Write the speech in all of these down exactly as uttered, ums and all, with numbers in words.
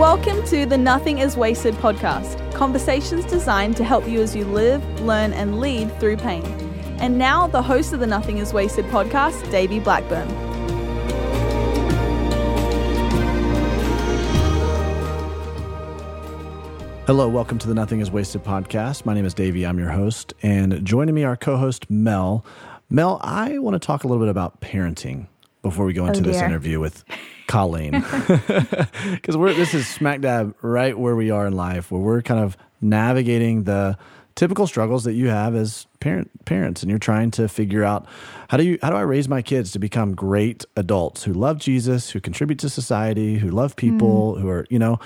Welcome to the Nothing is Wasted podcast, conversations designed to help you as you live, learn, and lead through pain. And now, the host of the Nothing is Wasted podcast, Davey Blackburn. Hello, welcome to the Nothing is Wasted podcast. My name is Davey, I'm your host, and joining me, our co-host, Mel. Mel, I want to talk a little bit about parenting before we go into oh this interview with Colleen, because we're this is smack dab right where we are in life, where we're kind of navigating the typical struggles that you have as parent parents, and you're trying to figure out how do you how do I raise my kids to become great adults who love Jesus, who contribute to society, who love people, mm. who are you know,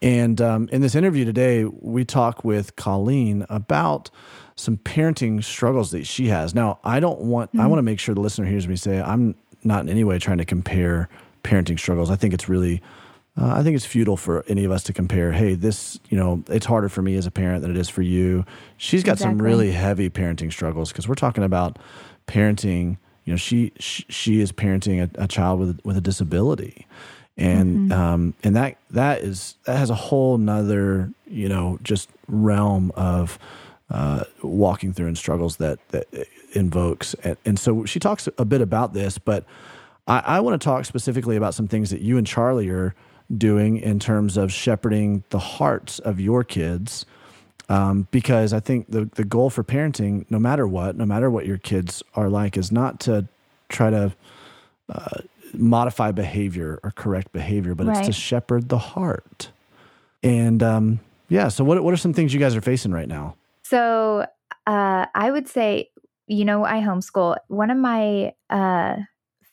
and um, in this interview today, we talk with Colleen about some parenting struggles that she has. Now, I don't want mm. I want to make sure the listener hears me say I'm not in any way trying to compare parenting struggles. I think it's really, uh, I think it's futile for any of us to compare, hey, this, you know, it's harder for me as a parent than it is for you. She's got exactly. some really heavy parenting struggles because we're talking about parenting, you know, she she, she is parenting a, a child with, with a disability. And mm-hmm. um, and that that is, that has a whole nother, you know, just realm of uh, walking through and struggles that, that invokes. And, and so she talks a bit about this, but I, I want to talk specifically about some things that you and Charlie are doing in terms of shepherding the hearts of your kids, um, because I think the, the goal for parenting, no matter what, no matter what your kids are like, is not to try to uh, modify behavior or correct behavior, but right. it's to shepherd the heart. And um, yeah, so what what are some things you guys are facing right now? So uh, I would say, you know, I homeschool. One of my... Uh,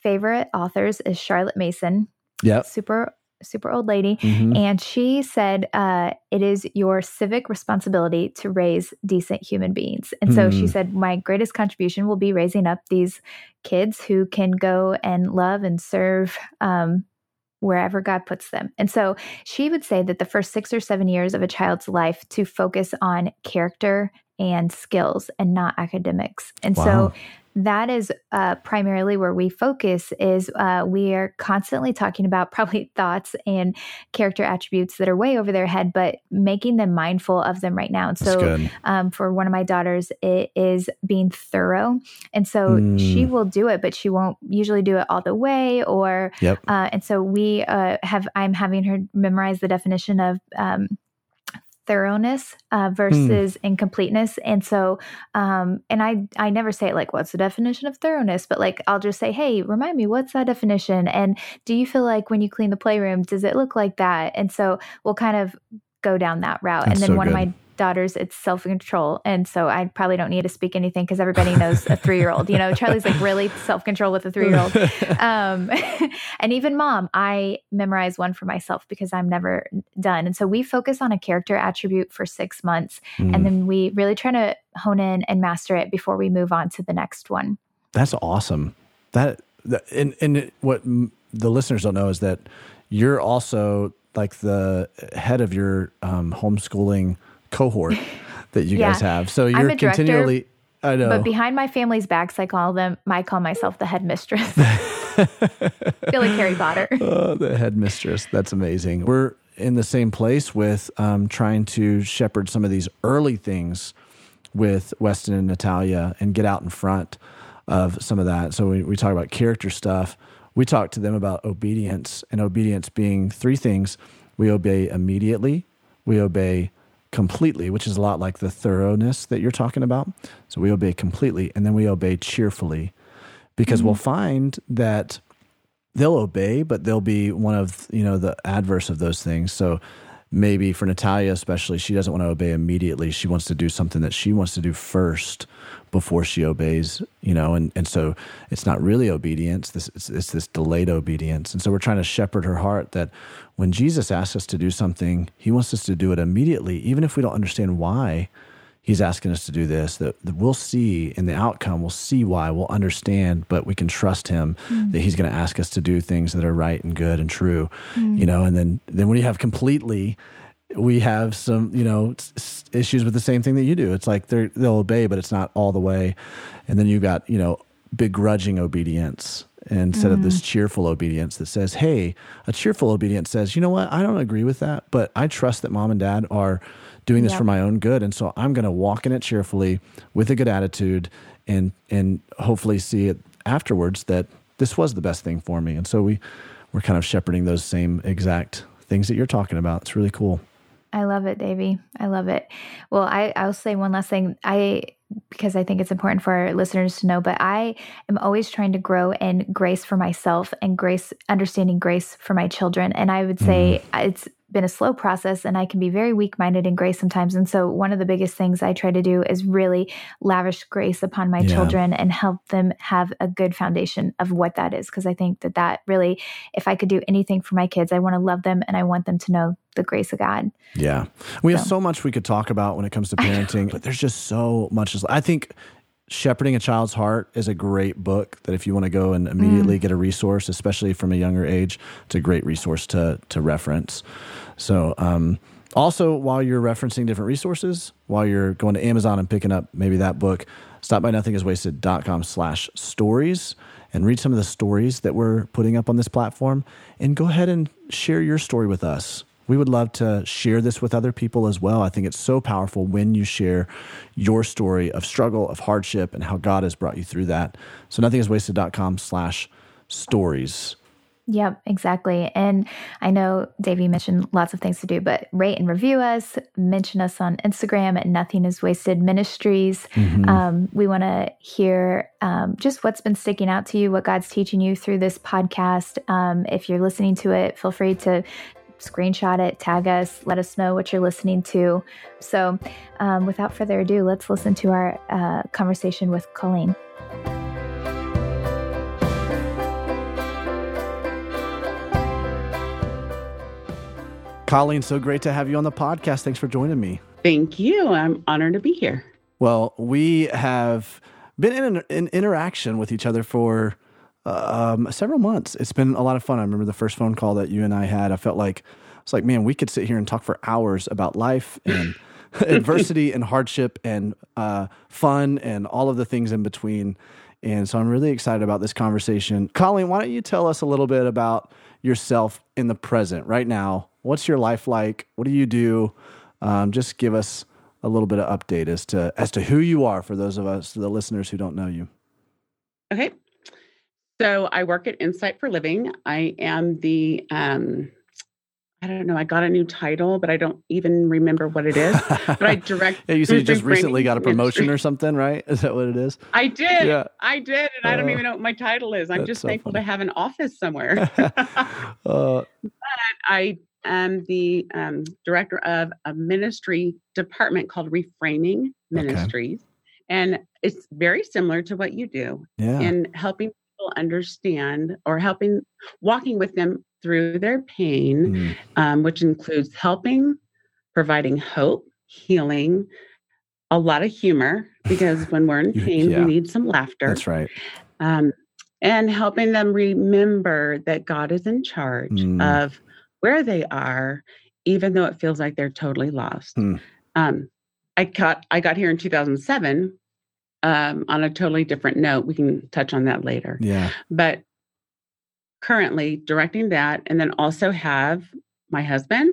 favorite authors is Charlotte Mason. Yeah. Super, super old lady. Mm-hmm. And she said, uh, it is your civic responsibility to raise decent human beings. And so mm. she said, my greatest contribution will be raising up these kids who can go and love and serve, um, wherever God puts them. And so she would say that the first six or seven years of a child's life to focus on character and skills and not academics. And wow. so that is uh, primarily where we focus is uh, we are constantly talking about probably thoughts and character attributes that are way over their head, but making them mindful of them right now. And so um, for one of my daughters, it is being thorough. And so mm. she will do it, but she won't usually do it all the way or, yep. uh, and so we uh, have, I'm having her memorize the definition of um thoroughness uh, versus mm. incompleteness. And so, um, and I, I never say it like, what's the definition of thoroughness? But like, I'll just say, hey, remind me, what's that definition? And do you feel like when you clean the playroom, does it look like that? And so we'll kind of go down that route. That's and then so one good. of my daughters, it's self-control. And so I probably don't need to speak anything because everybody knows a three-year-old, you know, Charlie's like really self-control with a three-year-old. Um, and even mom, I memorize one for myself because I'm never done. And so we focus on a character attribute for six months mm. and then we really try to hone in and master it before we move on to the next one. That's awesome. That, that and, and what m- the listeners don't know is that you're also like the head of your um, homeschooling cohort that you yeah. guys have. So you're I'm a director, continually, I know. But behind my family's backs, I call them, I call myself the headmistress. I feel like Harry Potter. Oh, the headmistress. That's amazing. We're in the same place with um, trying to shepherd some of these early things with Weston and Natalia and get out in front of some of that. So we, we talk about character stuff. We talk to them about obedience and obedience being three things. We obey immediately. We obey completely, which is a lot like the thoroughness that you're talking about. So we obey completely, and then we obey cheerfully, because mm-hmm. we'll find that they'll obey, but they'll be one of, you know, the adverse of those things. So maybe for Natalia especially, she doesn't want to obey immediately. She wants to do something that she wants to do first before she obeys, you know, and, and so it's not really obedience. This it's, it's this delayed obedience. And so we're trying to shepherd her heart that when Jesus asks us to do something, he wants us to do it immediately, even if we don't understand why he's asking us to do this, that, that we'll see in the outcome, we'll see why, we'll understand, but we can trust him mm. that he's going to ask us to do things that are right and good and true, mm. you know, and then, then when you have completely, we have some, you know, issues with the same thing that you do. It's like they'll obey, but it's not all the way. And then you've got, you know, begrudging obedience. instead mm. of this cheerful obedience that says, hey, a cheerful obedience says, you know what, I don't agree with that, but I trust that mom and dad are doing this yep. for my own good. And so I'm going to walk in it cheerfully with a good attitude and and hopefully see it afterwards that this was the best thing for me. And so we, we're kind of shepherding those same exact things that you're talking about. It's really cool. I love it, Davey. I love it. Well, I, I'll say one last thing. I... because I think it's important for our listeners to know, but I am always trying to grow in grace for myself and grace, understanding grace for my children. And I would say mm. it's been a slow process, and I can be very weak-minded in grace sometimes. And so one of the biggest things I try to do is really lavish grace upon my yeah. children and help them have a good foundation of what that is. Because I think that that really, if I could do anything for my kids, I want to love them and I want them to know the grace of God. Yeah. We so. have so much we could talk about when it comes to parenting, but there's just so much. I think Shepherding a Child's Heart is a great book that if you want to go and immediately mm. get a resource, especially from a younger age, it's a great resource to to reference. So um, also, while you're referencing different resources, while you're going to Amazon and picking up maybe that book, stopbynothingiswasted.com slash stories and read some of the stories that we're putting up on this platform. And go ahead and share your story with us. We would love to share this with other people as well. I think it's so powerful when you share your story of struggle, of hardship, and how God has brought you through that. So nothingiswasted.com slash stories. Yep, exactly. And I know Davey mentioned lots of things to do, but rate and review us, mention us on Instagram at Nothing Is Wasted Ministries. Mm-hmm. Um, we want to hear um, just what's been sticking out to you, what God's teaching you through this podcast. Um, if you're listening to it, feel free to screenshot it, tag us, let us know what you're listening to. So um, without further ado, let's listen to our uh, conversation with Colleen. Colleen, so great to have you on the podcast. Thanks for joining me. Thank you. I'm honored to be here. Well, we have been in an in interaction with each other for Um, several months. It's been a lot of fun. I remember the first phone call that you and I had. I felt like, I was like, man, we could sit here and talk for hours about life and adversity and hardship and uh, fun and all of the things in between. And so I'm really excited about this conversation. Colleen, why don't you tell us a little bit about yourself in the present, right now? What's your life like? What do you do? Um, just give us a little bit of update as to as to who you are for those of us, the listeners who don't know you. Okay. So I work at Insight for Living. I am the, um, I don't know, I got a new title, but I don't even remember what it is. But I direct. Yeah, you said you just recently got a promotion ministry. Or something, right? Is that what it is? I did. Yeah. I did. And uh, I don't even know what my title is. I'm just so thankful funny. to have an office somewhere. uh, but I am the um, director of a ministry department called Reframing Ministries. Okay. And it's very similar to what you do yeah. in helping understand or helping, walking with them through their pain, mm. um, which includes helping, providing hope, healing, a lot of humor, because when we're in pain, yeah. we need some laughter. That's right. Um, and helping them remember that God is in charge mm. of where they are, even though it feels like they're totally lost. Mm. Um, I got, I got here in two thousand seven. Um, on a totally different note. We can touch on that later. Yeah. But currently directing that, and then also have my husband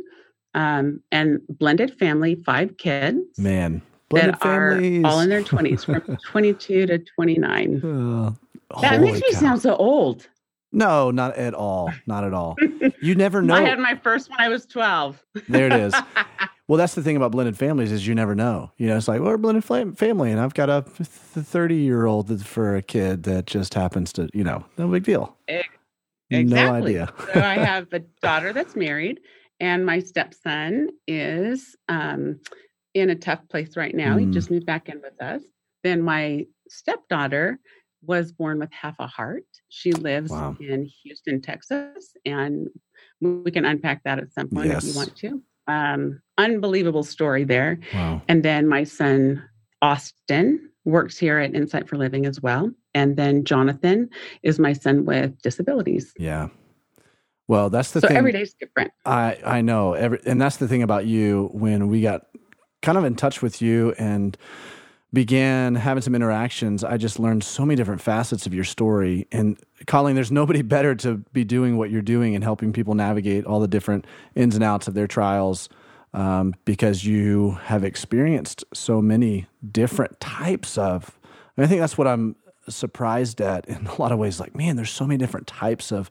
um, and blended family, five kids. Man, blended that families. Are all in their twenties, from twenty-two to twenty-nine. Oh, that makes me God. sound so old. No, not at all. Not at all. You never know. I had my first one. I was twelve. There it is. Well, that's the thing about blended families is you never know. You know, it's like, well, we're a blended family, and I've got a thirty-year-old for a kid that just happens to, you know, no big deal. Exactly. No idea. So I have a daughter that's married, and my stepson is um, in a tough place right now. Mm. He just moved back in with us. Then my stepdaughter was born with half a heart. She lives wow. in Houston, Texas, and we can unpack that at some point yes. if you want to. Um, unbelievable story there. Wow. And then my son, Austin, works here at Insight for Living as well. And then Jonathan is my son with disabilities. Yeah. Well, that's the so thing. So every day's different. I, I know. Every, and that's the thing about you. When we got kind of in touch with you and began having some interactions, I just learned so many different facets of your story. And Colleen, there's nobody better to be doing what you're doing and helping people navigate all the different ins and outs of their trials, um, because you have experienced so many different types of, and I think that's what I'm surprised at in a lot of ways. Like, man, there's so many different types of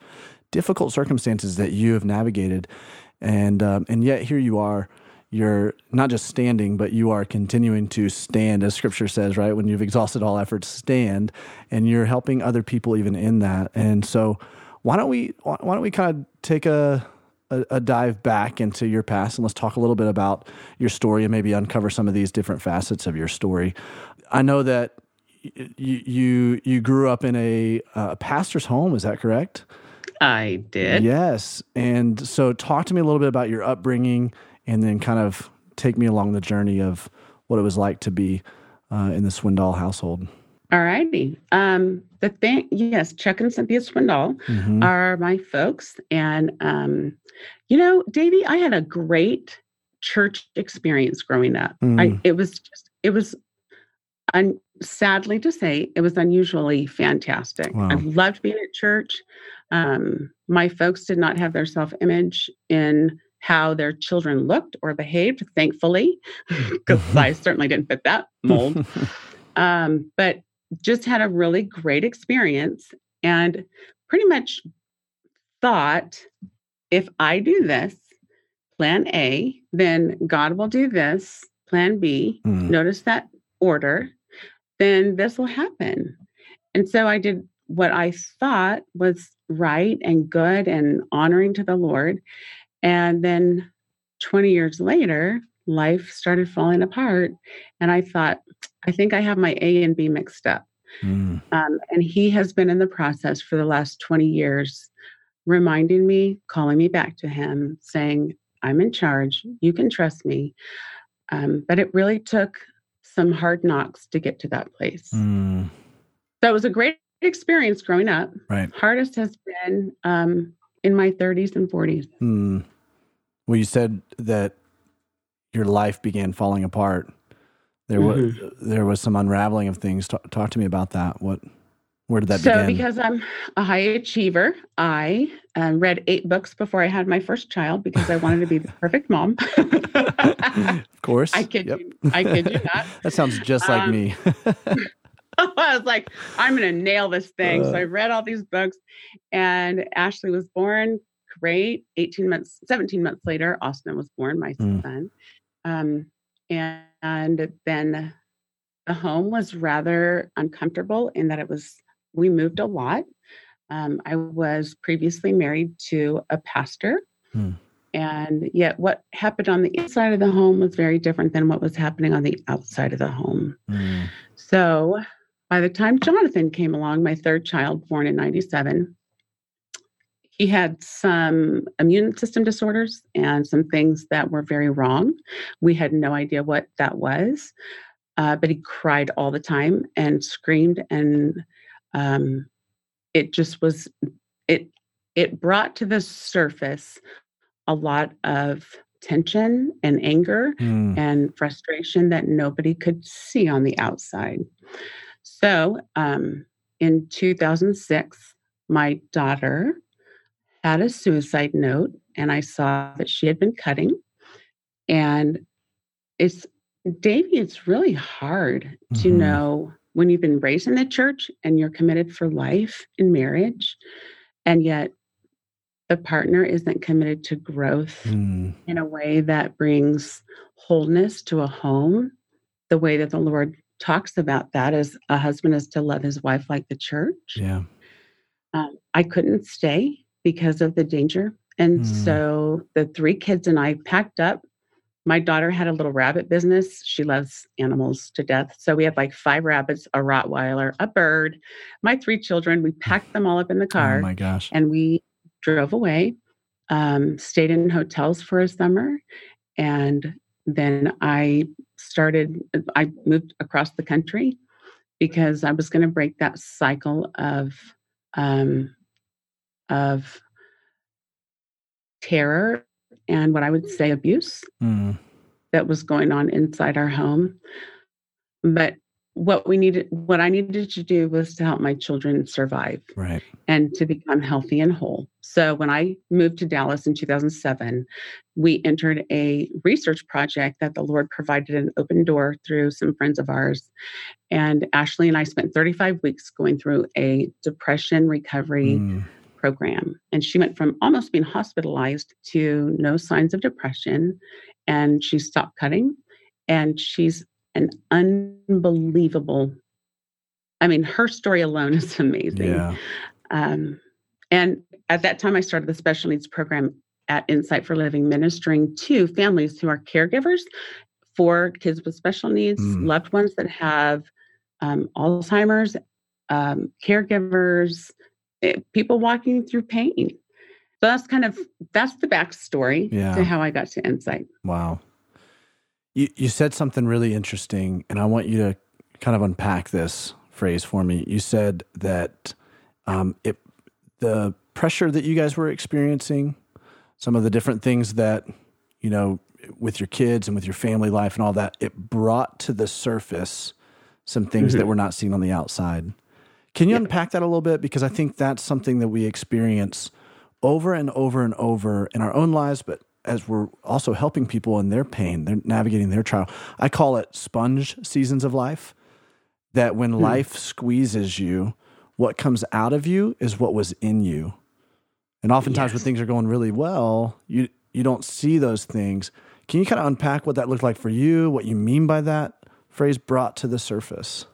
difficult circumstances that you have navigated. And um, and yet here you are. You're not just standing, but you are continuing to stand, as Scripture says, right? When you've exhausted all efforts, stand, and you're helping other people even in that. And so, why don't we why don't we kind of take a a, a dive back into your past, and let's talk a little bit about your story, and maybe uncover some of these different facets of your story. I know that you you, you grew up in a, a pastor's home. Is that correct? I did. Yes, and so talk to me a little bit about your upbringing. And then kind of take me along the journey of what it was like to be uh, in the Swindoll household. All righty. Um, the thing, yes, Chuck and Cynthia Swindoll mm-hmm. are my folks. And, um, you know, Davey, I had a great church experience growing up. Mm. I, it was just, it was, un, sadly to say, it was unusually fantastic. Wow. I loved being at church. Um, my folks did not have their self-image in how their children looked or behaved, thankfully, because I certainly didn't fit that mold. Um, but just had a really great experience and pretty much thought, if I do this, plan A, then God will do this, plan B, mm. notice that order, then this will happen. And so I did what I thought was right and good and honoring to the Lord. And then twenty years later, life started falling apart. And I thought, I think I have my A and B mixed up. Mm. Um, and he has been in the process for the last twenty years, reminding me, calling me back to him, saying, I'm in charge. You can trust me. Um, but it really took some hard knocks to get to that place. Mm. So it was a great experience growing up. Right. Hardest has been um, in my thirties and forties. Mm. Well, you said that your life began falling apart. There mm-hmm. was there was some unraveling of things. Talk, talk to me about that. What? Where did that so begin? So because I'm a high achiever, I uh, read eight books before I had my first child because I wanted to be the perfect mom. Of course. I kid, yep. you, I kid you not. That sounds just like um, me. I was like, I'm going to nail this thing. Uh, so I read all these books and Ashley was born. Great. eighteen months, seventeen months later, Austin was born, my mm. son. Um, and, and then the home was rather uncomfortable in that it was, we moved a lot. Um, I was previously married to a pastor. Mm. And yet what happened on the inside of the home was very different than what was happening on the outside of the home. Mm. So by the time Jonathan came along, my third child, born in ninety-seven, he had some immune system disorders and some things that were very wrong. We had no idea what that was, uh, but he cried all the time and screamed, and um, it just was it. It brought to the surface a lot of tension and anger mm. and frustration that nobody could see on the outside. So um, in two thousand six, my daughter had a suicide note, and I saw that she had been cutting. And it's, Davey, it's really hard mm-hmm. to know when you've been raised in the church and you're committed for life in marriage, and yet the partner isn't committed to growth mm. in a way that brings wholeness to a home. The way that the Lord talks about that is a husband is to love his wife like the church. Yeah, um, I couldn't stay because of the danger. And mm. so the three kids and I packed up. My daughter had a little rabbit business. She loves animals to death. So we had like five rabbits, a Rottweiler, a bird, my three children. We packed them all up in the car. Oh my gosh. And we drove away, um, stayed in hotels for a summer. And then I started, I moved across the country because I was going to break that cycle of, um, of terror and what I would say abuse mm. that was going on inside our home. But what we needed, what I needed to do was to help my children survive, right, and to become healthy and whole. So when I moved to Dallas in two thousand seven, we entered a research project that the Lord provided an open door through some friends of ours. And Ashley and I spent thirty-five weeks going through a depression recovery mm. program. And she went from almost being hospitalized to no signs of depression. And she stopped cutting, and she's an unbelievable, I mean, her story alone is amazing. Yeah. Um, and at that time, I started the special needs program at Insight for Living, ministering to families who are caregivers for kids with special needs, mm. loved ones that have um, Alzheimer's, um, caregivers, it, people walking through pain. So that's kind of, that's the backstory yeah. to how I got to Insight. Wow. You you said something really interesting, and I want you to kind of unpack this phrase for me. You said that um, it the pressure that you guys were experiencing, some of the different things that, you know, with your kids and with your family life and all that, it brought to the surface some things mm-hmm. that were not seen on the outside. Can you yeah. unpack that a little bit? Because I think that's something that we experience over and over and over in our own lives, but as we're also helping people in their pain, they're navigating their trial. I call it sponge seasons of life, that when mm. life squeezes you, what comes out of you is what was in you. And oftentimes yes. when things are going really well, you you don't see those things. Can you kind of unpack what that looked like for you, what you mean by that phrase brought to the surface?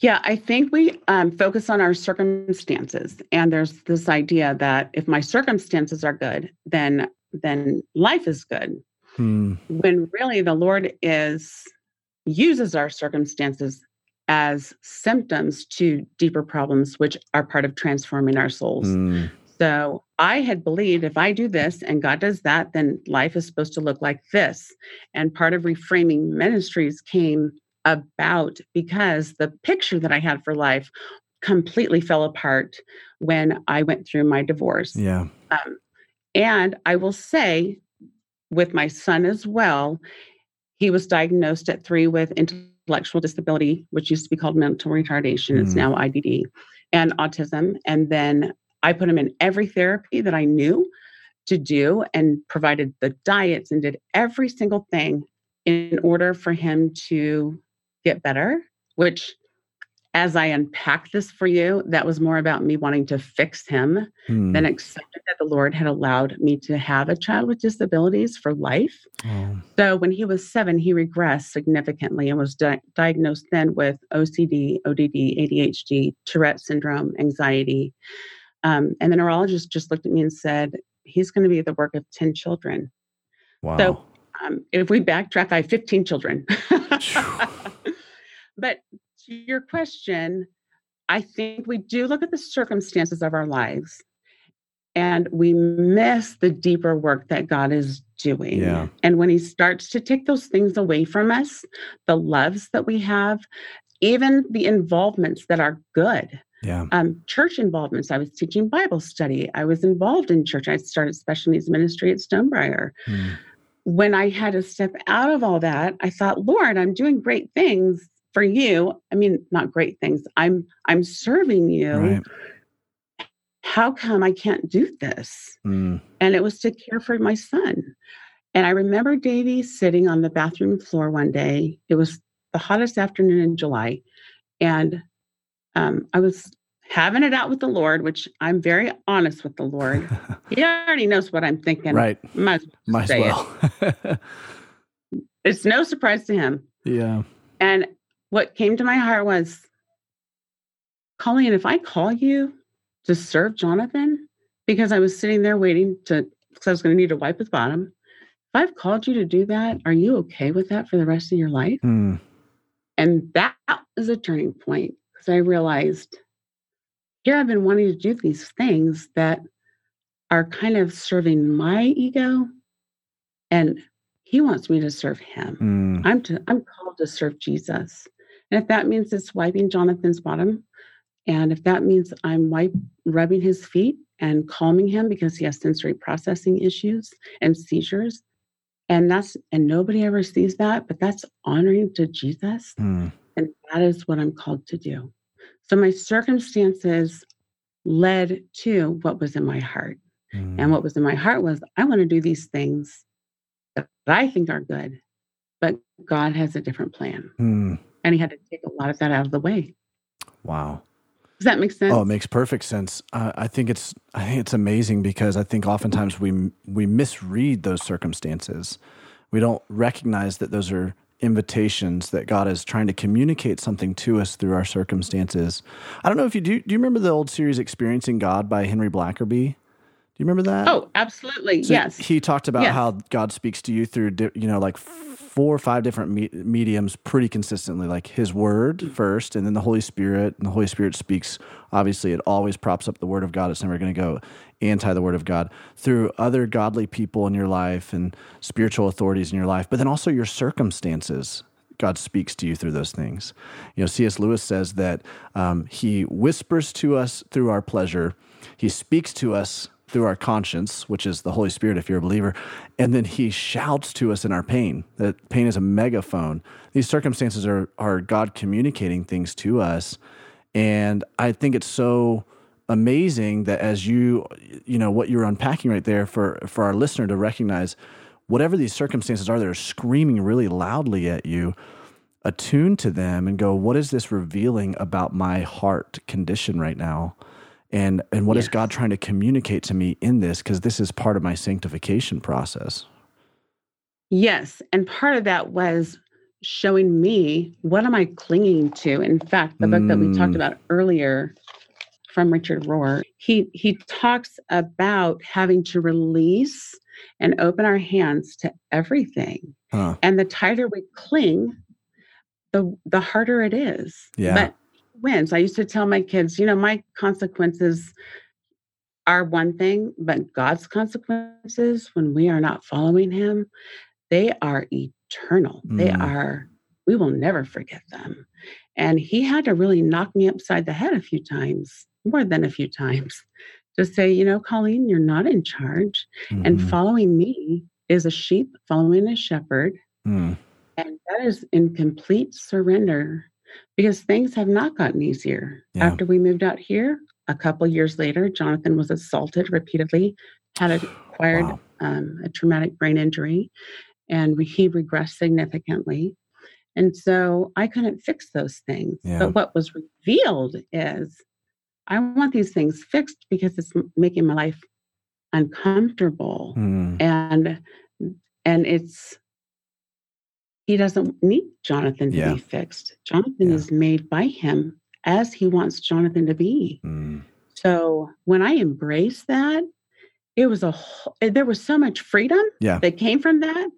Yeah, I think we um, focus on our circumstances. And there's this idea that if my circumstances are good, then then life is good. Hmm. When really the Lord is uses our circumstances as symptoms to deeper problems, which are part of transforming our souls. Hmm. So I had believed if I do this and God does that, then life is supposed to look like this. And part of Reframing Ministries came about because the picture that I had for life completely fell apart when I went through my divorce. Yeah. Um, And I will say, with my son as well, he was diagnosed at three with intellectual disability, which used to be called mental retardation. Mm. It's now I D D, and autism. And then I put him in every therapy that I knew to do and provided the diets and did every single thing in order for him to get better, which, as I unpack this for you, that was more about me wanting to fix him hmm. than accepting that the Lord had allowed me to have a child with disabilities for life. Oh. So when he was seven, he regressed significantly and was di- diagnosed then with O C D, O D D, A D H D, Tourette syndrome, anxiety. Um, and the neurologist just looked at me and said, he's going to be the work of ten children. Wow. So um, if we backtrack, I have fifteen children. But to your question, I think we do look at the circumstances of our lives and we miss the deeper work that God is doing. Yeah. And when he starts to take those things away from us, the loves that we have, even the involvements that are good, yeah. um, church involvements. I was teaching Bible study. I was involved in church. I started special needs ministry at Stonebriar. Mm. When I had to step out of all that, I thought, Lord, I'm doing great things for you. I mean, not great things. I'm, I'm serving you. Right. How come I can't do this? Mm. And it was to care for my son. And I remember Davey sitting on the bathroom floor one day. It was the hottest afternoon in July. And, um, I was having it out with the Lord, which I'm very honest with the Lord. He already knows what I'm thinking. Right. Might as well. Might as well. It. It's no surprise to him. Yeah. And what came to my heart was, Colleen, if I call you to serve Jonathan, because I was sitting there waiting to, because I was going to need to wipe his bottom. If I've called you to do that, are you okay with that for the rest of your life? Mm. And that was a turning point because I realized, here I've been wanting to do these things that are kind of serving my ego, and he wants me to serve him. Mm. I'm to, I'm called to serve Jesus. And if that means it's wiping Jonathan's bottom, and if that means I'm wipe, rubbing his feet and calming him because he has sensory processing issues and seizures, and that's and nobody ever sees that, but that's honoring to Jesus, mm. And that is what I'm called to do. So my circumstances led to what was in my heart. Mm. And what was in my heart was, I want to do these things that I think are good, but God has a different plan. Mm. And he had to take a lot of that out of the way. Wow. Does that make sense? Oh, it makes perfect sense. Uh, I think it's I think it's amazing because I think oftentimes we we misread those circumstances. We don't recognize that those are invitations that God is trying to communicate something to us through our circumstances. I don't know if you do. Do you remember the old series Experiencing God by Henry Blackaby? Do you remember that? Oh, absolutely. So yes. He talked about yes. how God speaks to you through, you know, like four or five different me- mediums pretty consistently, like his word first, and then the Holy Spirit. And the Holy Spirit speaks, obviously, it always props up the word of God. It's never going to go anti the word of God, through other godly people in your life and spiritual authorities in your life, but then also your circumstances. God speaks to you through those things. You know, C S. Lewis says that um, he whispers to us through our pleasure. He speaks to us through our conscience, which is the Holy Spirit if you're a believer, and then he shouts to us in our pain. That pain is a megaphone. These circumstances are are God communicating things to us, and I think it's so amazing that as you, you know, what you're unpacking right there for, for our listener to recognize, whatever these circumstances are that are screaming really loudly at you, attune to them and go, what is this revealing about my heart condition right now? And and what yes. is God trying to communicate to me in this? Because this is part of my sanctification process. Yes. And part of that was showing me, what am I clinging to? In fact, the mm. book that we talked about earlier from Richard Rohr, he, he talks about having to release and open our hands to everything. Huh. And the tighter we cling, the the harder it is. Yeah. But wins. I used to tell my kids, you know, my consequences are one thing, but God's consequences, when we are not following him, they are eternal. Mm. They are, we will never forget them. And he had to really knock me upside the head a few times, more than a few times, to say, you know, Colleen, you're not in charge. Mm. And following me is a sheep following a shepherd. Mm. And that is in complete surrender. Because things have not gotten easier. Yeah. After we moved out here, a couple years later, Jonathan was assaulted repeatedly, had acquired wow. um, a traumatic brain injury, and we, he regressed significantly. And so I couldn't fix those things. Yeah. But what was revealed is, I want these things fixed because it's making my life uncomfortable. Mm. And and it's... He doesn't need Jonathan to yeah. be fixed. Jonathan yeah. is made by him as he wants Jonathan to be. Mm. So when I embraced that, it was a whole, there was so much freedom yeah. that came from that,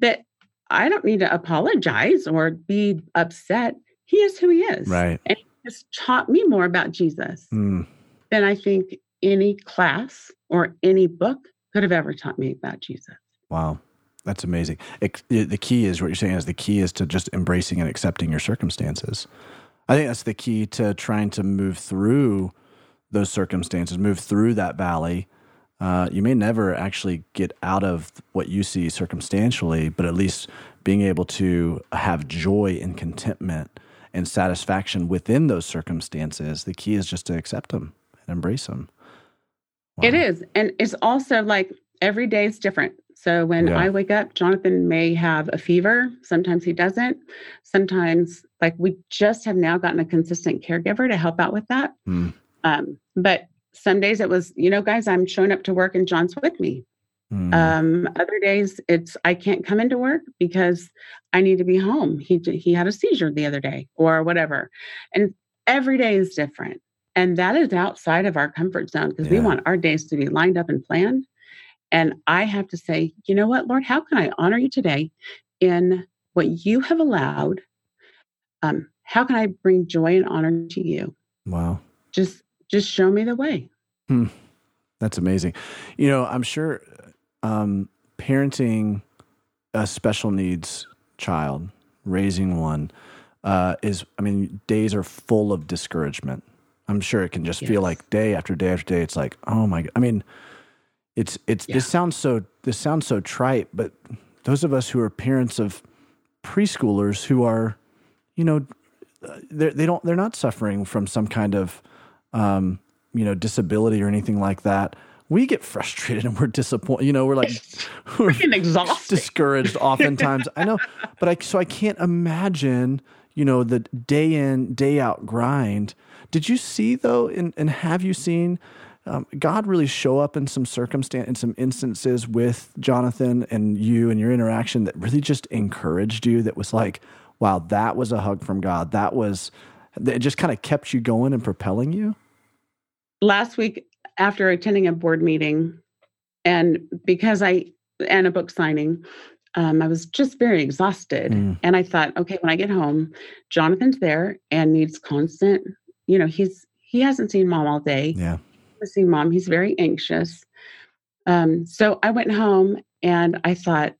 that I don't need to apologize or be upset. He is who he is. Right. And he just taught me more about Jesus mm. than I think any class or any book could have ever taught me about Jesus. Wow. That's amazing. It, it, the key is what you're saying is the key is to just embracing and accepting your circumstances. I think that's the key to trying to move through those circumstances, move through that valley. Uh, you may never actually get out of what you see circumstantially, but at least being able to have joy and contentment and satisfaction within those circumstances. The key is just to accept them and embrace them. Wow. It is. And it's also like every day is different. So when yeah. I wake up, Jonathan may have a fever. Sometimes he doesn't. Sometimes, like, we just have now gotten a consistent caregiver to help out with that. Mm. Um, but some days it was, you know, guys, I'm showing up to work and John's with me. Mm. Um, other days it's, I can't come into work because I need to be home. He, he had a seizure the other day or whatever. And every day is different. And that is outside of our comfort zone because yeah. we want our days to be lined up and planned. And I have to say, you know what, Lord, how can I honor you today in what you have allowed? Um, how can I bring joy and honor to you? Wow. Just just show me the way. Hmm. That's amazing. You know, I'm sure um, parenting a special needs child, raising one, uh, is, I mean, days are full of discouragement. I'm sure it can just yes. feel like day after day after day. It's like, oh my God. I mean, It's it's yeah. this sounds so this sounds so trite, but those of us who are parents of preschoolers who are, you know, they're, they don't, they're not suffering from some kind of, um, you know, disability or anything like that. We get frustrated and we're disappointed. You know, we're like, we're exhausted, discouraged oftentimes. I know, but I, so I can't imagine, you know, the day in, day out grind. Did you see though, and, and have you seen um, God really show up in some circumstance, in some instances with Jonathan and you and your interaction that really just encouraged you, that was like, wow, that was a hug from God. That was, it just kind of kept you going and propelling you? Last week, after attending a board meeting and because I, and a book signing, um, I was just very exhausted. Mm. And I thought, okay, when I get home, Jonathan's there and needs constant, you know, he's, he hasn't seen mom all day. Yeah. He hasn't seen mom. He's very anxious. Um, so I went home and I thought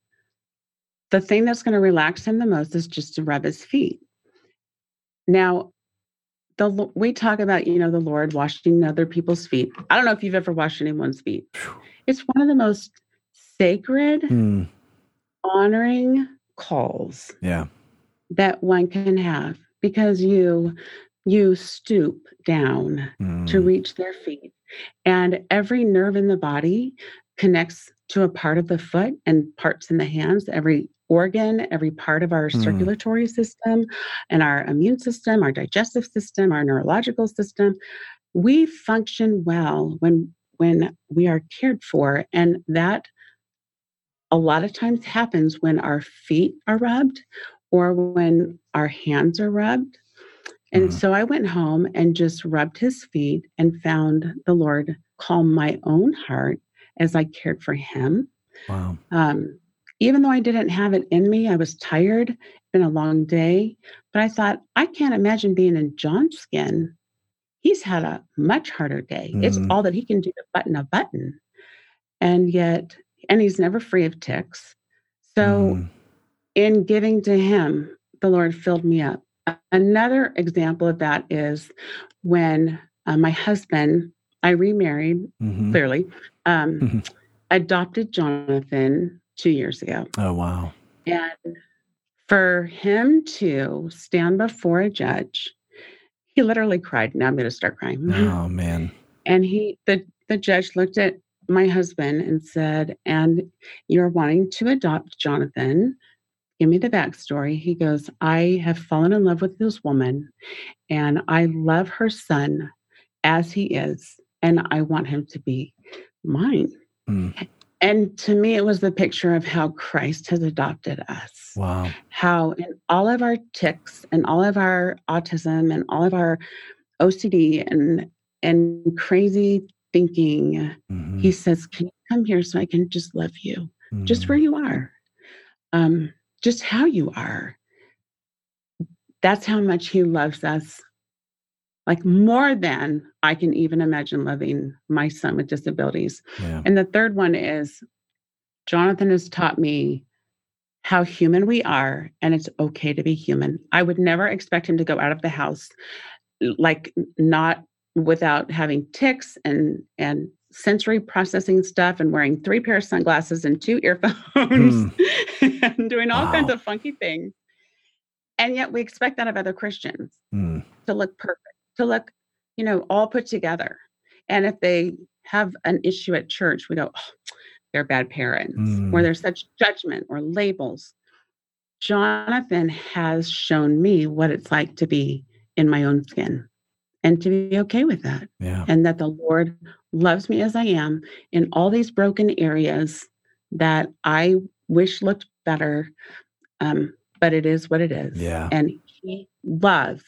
the thing that's going to relax him the most is just to rub his feet. Now, The, we talk about, you know, the Lord washing other people's feet. I don't know if you've ever washed anyone's feet. It's one of the most sacred, mm. honoring calls yeah. that one can have, because you you stoop down mm. to reach their feet. And every nerve in the body connects to a part of the foot and parts in the hands, every organ, every part of our circulatory mm. system and our immune system, our digestive system, our neurological system. We function well when, when we are cared for. And that a lot of times happens when our feet are rubbed or when our hands are rubbed. And mm. so I went home and just rubbed his feet and found the Lord calm my own heart as I cared for him. Wow. Um, Even though I didn't have it in me, I was tired, been a long day, but I thought, I can't imagine being in John's skin. He's had a much harder day. Mm-hmm. It's all that he can do to button a button. And yet, and he's never free of tics. So mm-hmm. in giving to him, the Lord filled me up. Another example of that is when uh, my husband, I remarried, mm-hmm. clearly, um, mm-hmm. adopted Jonathan two years ago. Oh, wow. And for him to stand before a judge, he literally cried. Now I'm going to start crying. Oh, man. And he, the, the judge looked at my husband and said, and you're wanting to adopt Jonathan. Give me the backstory. He goes, I have fallen in love with this woman and I love her son as he is. And I want him to be mine. Mm. And to me, it was the picture of how Christ has adopted us. Wow. How in all of our tics and all of our autism and all of our O C D and and crazy thinking, mm-hmm. he says, can you come here so I can just love you? Mm-hmm. Just where you are. Um, just how you are. That's how much he loves us. Like more than I can even imagine loving my son with disabilities. Yeah. And the third one is Jonathan has taught me how human we are, and it's okay to be human. I would never expect him to go out of the house, like not without having tics and, and sensory processing stuff and wearing three pairs of sunglasses and two earphones mm. and doing all wow. kinds of funky things. And yet we expect that of other Christians mm. to look perfect. To look, you know, all put together. And if they have an issue at church, we go, oh, they're bad parents, mm. or there's such judgment or labels. Jonathan has shown me what it's like to be in my own skin and to be okay with that. Yeah. And that the Lord loves me as I am in all these broken areas that I wish looked better. Um, but it is what it is. Yeah. And he loves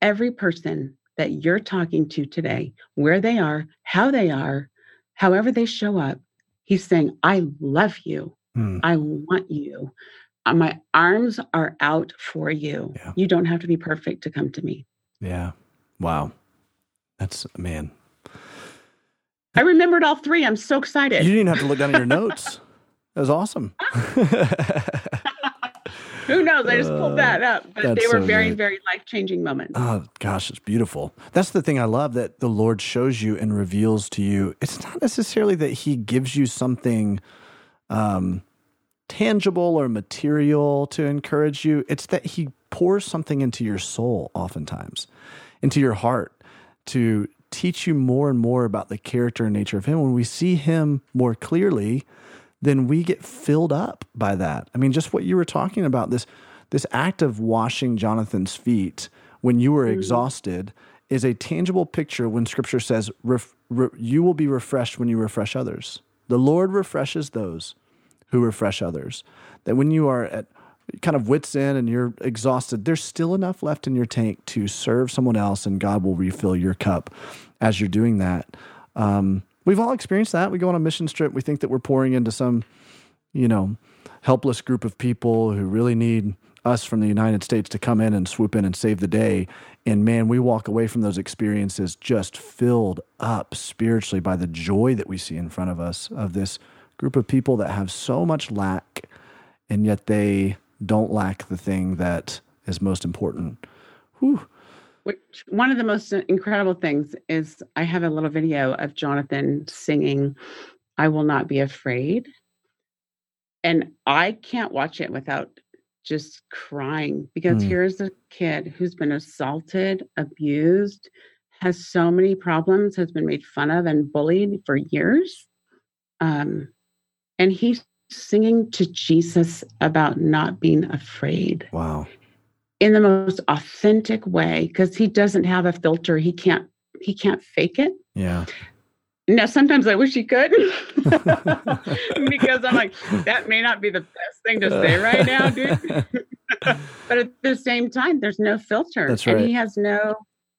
every person that you're talking to today, where they are, how they are, however they show up, he's saying, I love you. Mm. I want you. My arms are out for you. Yeah. You don't have to be perfect to come to me. Yeah. Wow. That's, man. I remembered all three. I'm so excited. You didn't even have to look down at your notes. That was awesome. Who knows? I just pulled that up, but uh, they were so very, neat. very life-changing moments. Oh, gosh, it's beautiful. That's the thing I love, that the Lord shows you and reveals to you. It's not necessarily that he gives you something um, tangible or material to encourage you. It's that he pours something into your soul oftentimes, into your heart, to teach you more and more about the character and nature of him. When we see him more clearly, then we get filled up by that. I mean, just what you were talking about, this this act of washing Jonathan's feet when you were mm-hmm. exhausted is a tangible picture when Scripture says, ref, re, you will be refreshed when you refresh others. The Lord refreshes those who refresh others. That when you are at kind of wit's end and you're exhausted, there's still enough left in your tank to serve someone else, and God will refill your cup as you're doing that. Um, we've all experienced that. We go on a mission trip. We think that we're pouring into some, you know, helpless group of people who really need us from the United States to come in and swoop in and save the day. And man, we walk away from those experiences just filled up spiritually by the joy that we see in front of us of this group of people that have so much lack, and yet they don't lack the thing that is most important. Whew. Which one of the most incredible things is I have a little video of Jonathan singing, I Will Not Be Afraid. And I can't watch it without just crying, because mm. here's a kid who's been assaulted, abused, has so many problems, has been made fun of and bullied for years. Um, and he's singing to Jesus about not being afraid. Wow. In the most authentic way, because he doesn't have a filter. He can't, he can't fake it. Yeah. Now, sometimes I wish he could, because I'm like, that may not be the best thing to say right now, dude. But at the same time, there's no filter. That's right. And he has no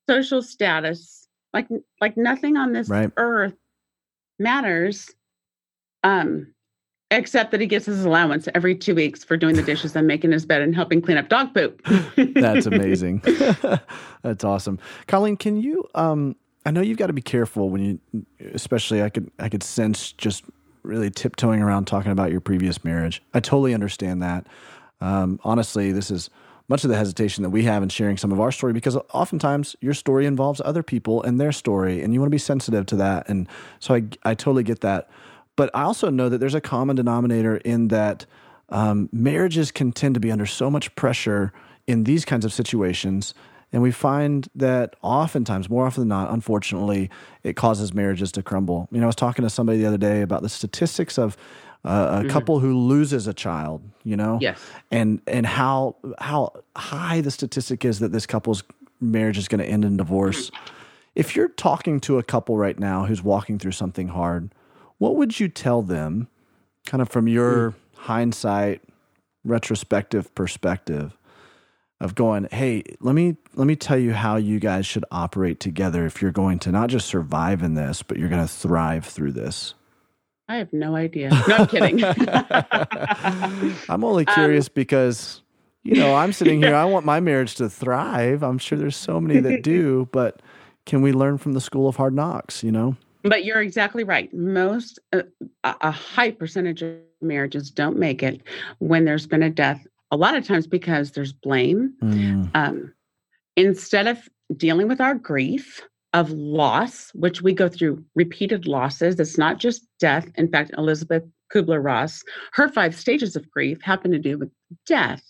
social status, like, like nothing on this right. earth matters. Um, Except that he gets his allowance every two weeks for doing the dishes and making his bed and helping clean up dog poop. That's amazing. That's awesome. Colleen, can you, um, I know you've got to be careful when you, especially I could, I could sense just really tiptoeing around talking about your previous marriage. I totally understand that. Um, honestly, this is much of the hesitation that we have in sharing some of our story, because oftentimes your story involves other people and their story, and you want to be sensitive to that. And so I, I totally get that. But I also know that there's a common denominator in that um, marriages can tend to be under so much pressure in these kinds of situations. And we find that oftentimes, more often than not, unfortunately, it causes marriages to crumble. You know, I was talking to somebody the other day about the statistics of uh, a mm-hmm. couple who loses a child, you know, yes. and and how how high the statistic is that this couple's marriage is going to end in divorce. If you're talking to a couple right now who's walking through something hard, what would you tell them, kind of from your mm. hindsight, retrospective perspective of going, hey, let me let me tell you how you guys should operate together if you're going to not just survive in this, but you're going to thrive through this? I have no idea. No, I'm kidding. I'm only curious um, because, you know, I'm sitting here. I want my marriage to thrive. I'm sure there's so many that do, but can we learn from the school of hard knocks, you know? But you're exactly right. Most, uh, a high percentage of marriages don't make it when there's been a death, a lot of times because there's blame. Mm. Um, instead of dealing with our grief of loss, which we go through repeated losses, it's not just death. In fact, Elizabeth Kubler-Ross, her five stages of grief happen to do with death.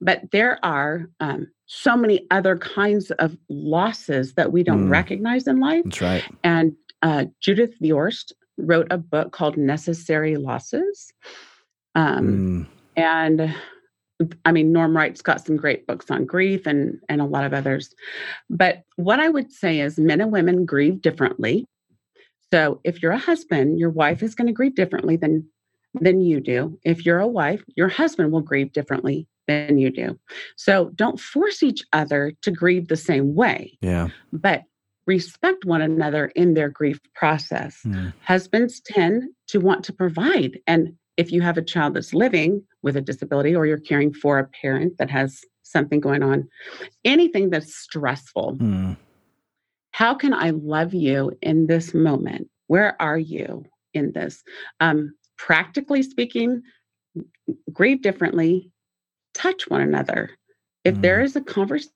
But there are um, so many other kinds of losses that we don't mm. recognize in life. That's right. And Uh, Judith Viorst wrote a book called Necessary Losses. Um, mm. And I mean, Norm Wright's got some great books on grief and, and a lot of others. But what I would say is men and women grieve differently. So if you're a husband, your wife is going to grieve differently than, than you do. If you're a wife, your husband will grieve differently than you do. So don't force each other to grieve the same way. Yeah. But respect one another in their grief process. Mm. Husbands tend to want to provide. And if you have a child that's living with a disability, or you're caring for a parent that has something going on, anything that's stressful, mm. how can I love you in this moment? Where are you in this? Um, practically speaking, grieve differently, touch one another. If mm. there is a conversation,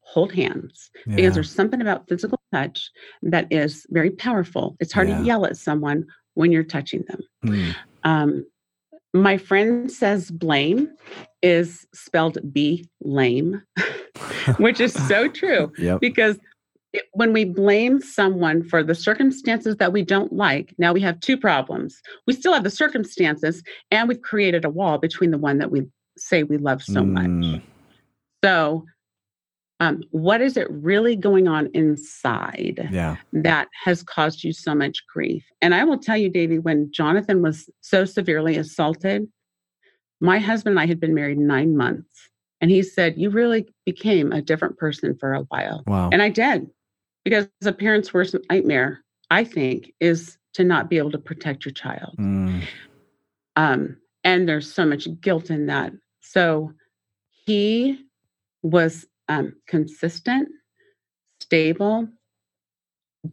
hold hands, yeah. because there's something about physical touch that is very powerful. It's hard yeah. to yell at someone when you're touching them. Mm. Um, My friend says blame is spelled be lame, which is so true. Yep. Because it, when we blame someone for the circumstances that we don't like, now we have two problems. We still have the circumstances, and we've created a wall between the one that we say we love so mm. much. So um, what is it really going on inside yeah. that has caused you so much grief? And I will tell you, Davey, when Jonathan was so severely assaulted, my husband and I had been married nine months. And he said, you really became a different person for a while. Wow. And I did, because a parent's worst nightmare, I think, is to not be able to protect your child. Mm. Um, and there's so much guilt in that. So he was um, consistent, stable,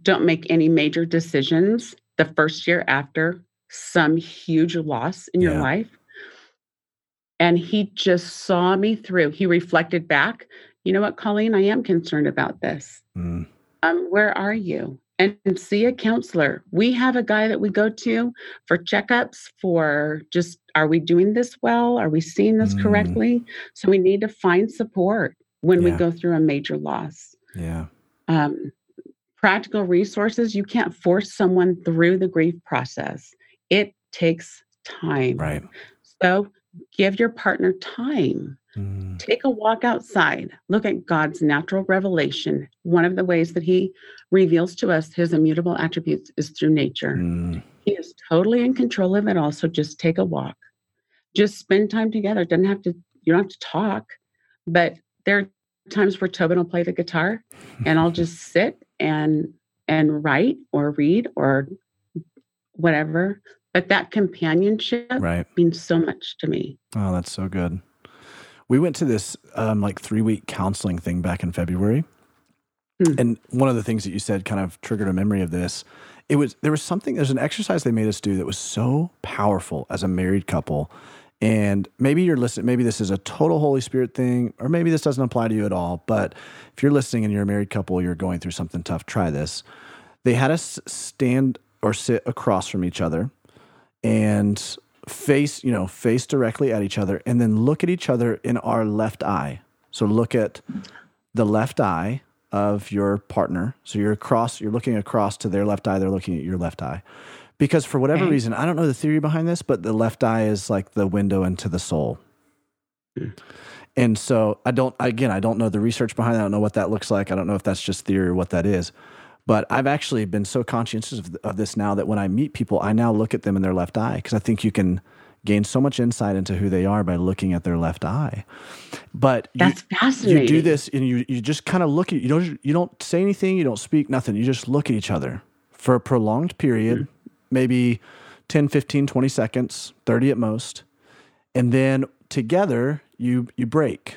don't make any major decisions the first year after some huge loss in yeah. your life. And he just saw me through. He reflected back, you know what, Colleen, I am concerned about this. Mm. Um, where are you? And, and see a counselor. We have a guy that we go to for checkups, for just, are we doing this well? Are we seeing this mm. correctly? So we need to find support when yeah. we go through a major loss. Yeah. Um, practical resources. You can't force someone through the grief process. It takes time. Right. So give your partner time. Mm. Take a walk outside. Look at God's natural revelation. One of the ways that he reveals to us his immutable attributes is through nature. Mm. He is totally in control of it all. So just take a walk. Just spend time together. It doesn't have to, you don't have to talk. But there are times where Tobin will play the guitar and I'll just sit and and write or read or whatever. But that companionship right. means so much to me. Oh, that's so good. We went to this um, like three-week counseling thing back in February. Mm. And one of the things that you said kind of triggered a memory of this. It was, there was something, there's an exercise they made us do that was so powerful as a married couple. And maybe you're listening, maybe this is a total Holy Spirit thing, or maybe this doesn't apply to you at all. But if you're listening and you're a married couple, you're going through something tough, try this. They had us stand or sit across from each other and face, you know, face directly at each other, and then look at each other in our left eye. So look at the left eye of your partner. So you're across, you're looking across to their left eye. They're looking at your left eye, because for whatever reason, I don't know the theory behind this, but the left eye is like the window into the soul. Mm. And so I don't, again, I don't know the research behind it. I don't know what that looks like. I don't know if that's just theory or what that is. But I've actually been so conscientious of, of this now that when I meet people, I now look at them in their left eye, because I think you can gain so much insight into who they are by looking at their left eye. But that's you, fascinating. You do this and you you just kind of look at, you don't you don't say anything, you don't speak, nothing. You just look at each other for a prolonged period, mm-hmm. maybe ten, fifteen, twenty seconds, thirty at most. And then together you you break.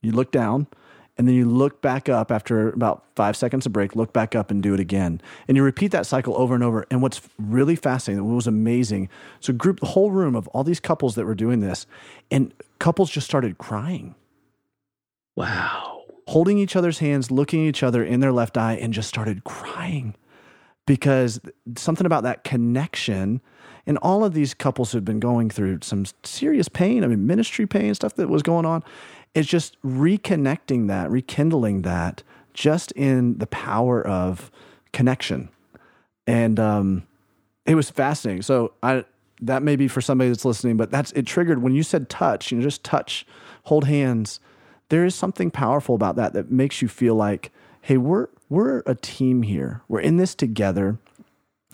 You look down. And then you look back up after about five seconds of break, look back up and do it again. And you repeat that cycle over and over. And what's really fascinating, what was amazing, so group, the whole room of all these couples that were doing this, and couples just started crying. Wow. Holding each other's hands, looking at each other in their left eye, and just started crying. Because something about that connection, and all of these couples who've been going through some serious pain, I mean, ministry pain, stuff that was going on, it's just reconnecting that, rekindling that, just in the power of connection. And um, it was fascinating. So I, that may be for somebody that's listening, but that's it triggered when you said touch, you know, just touch, hold hands. There is something powerful about that that makes you feel like, hey, we're we're a team here. We're in this together.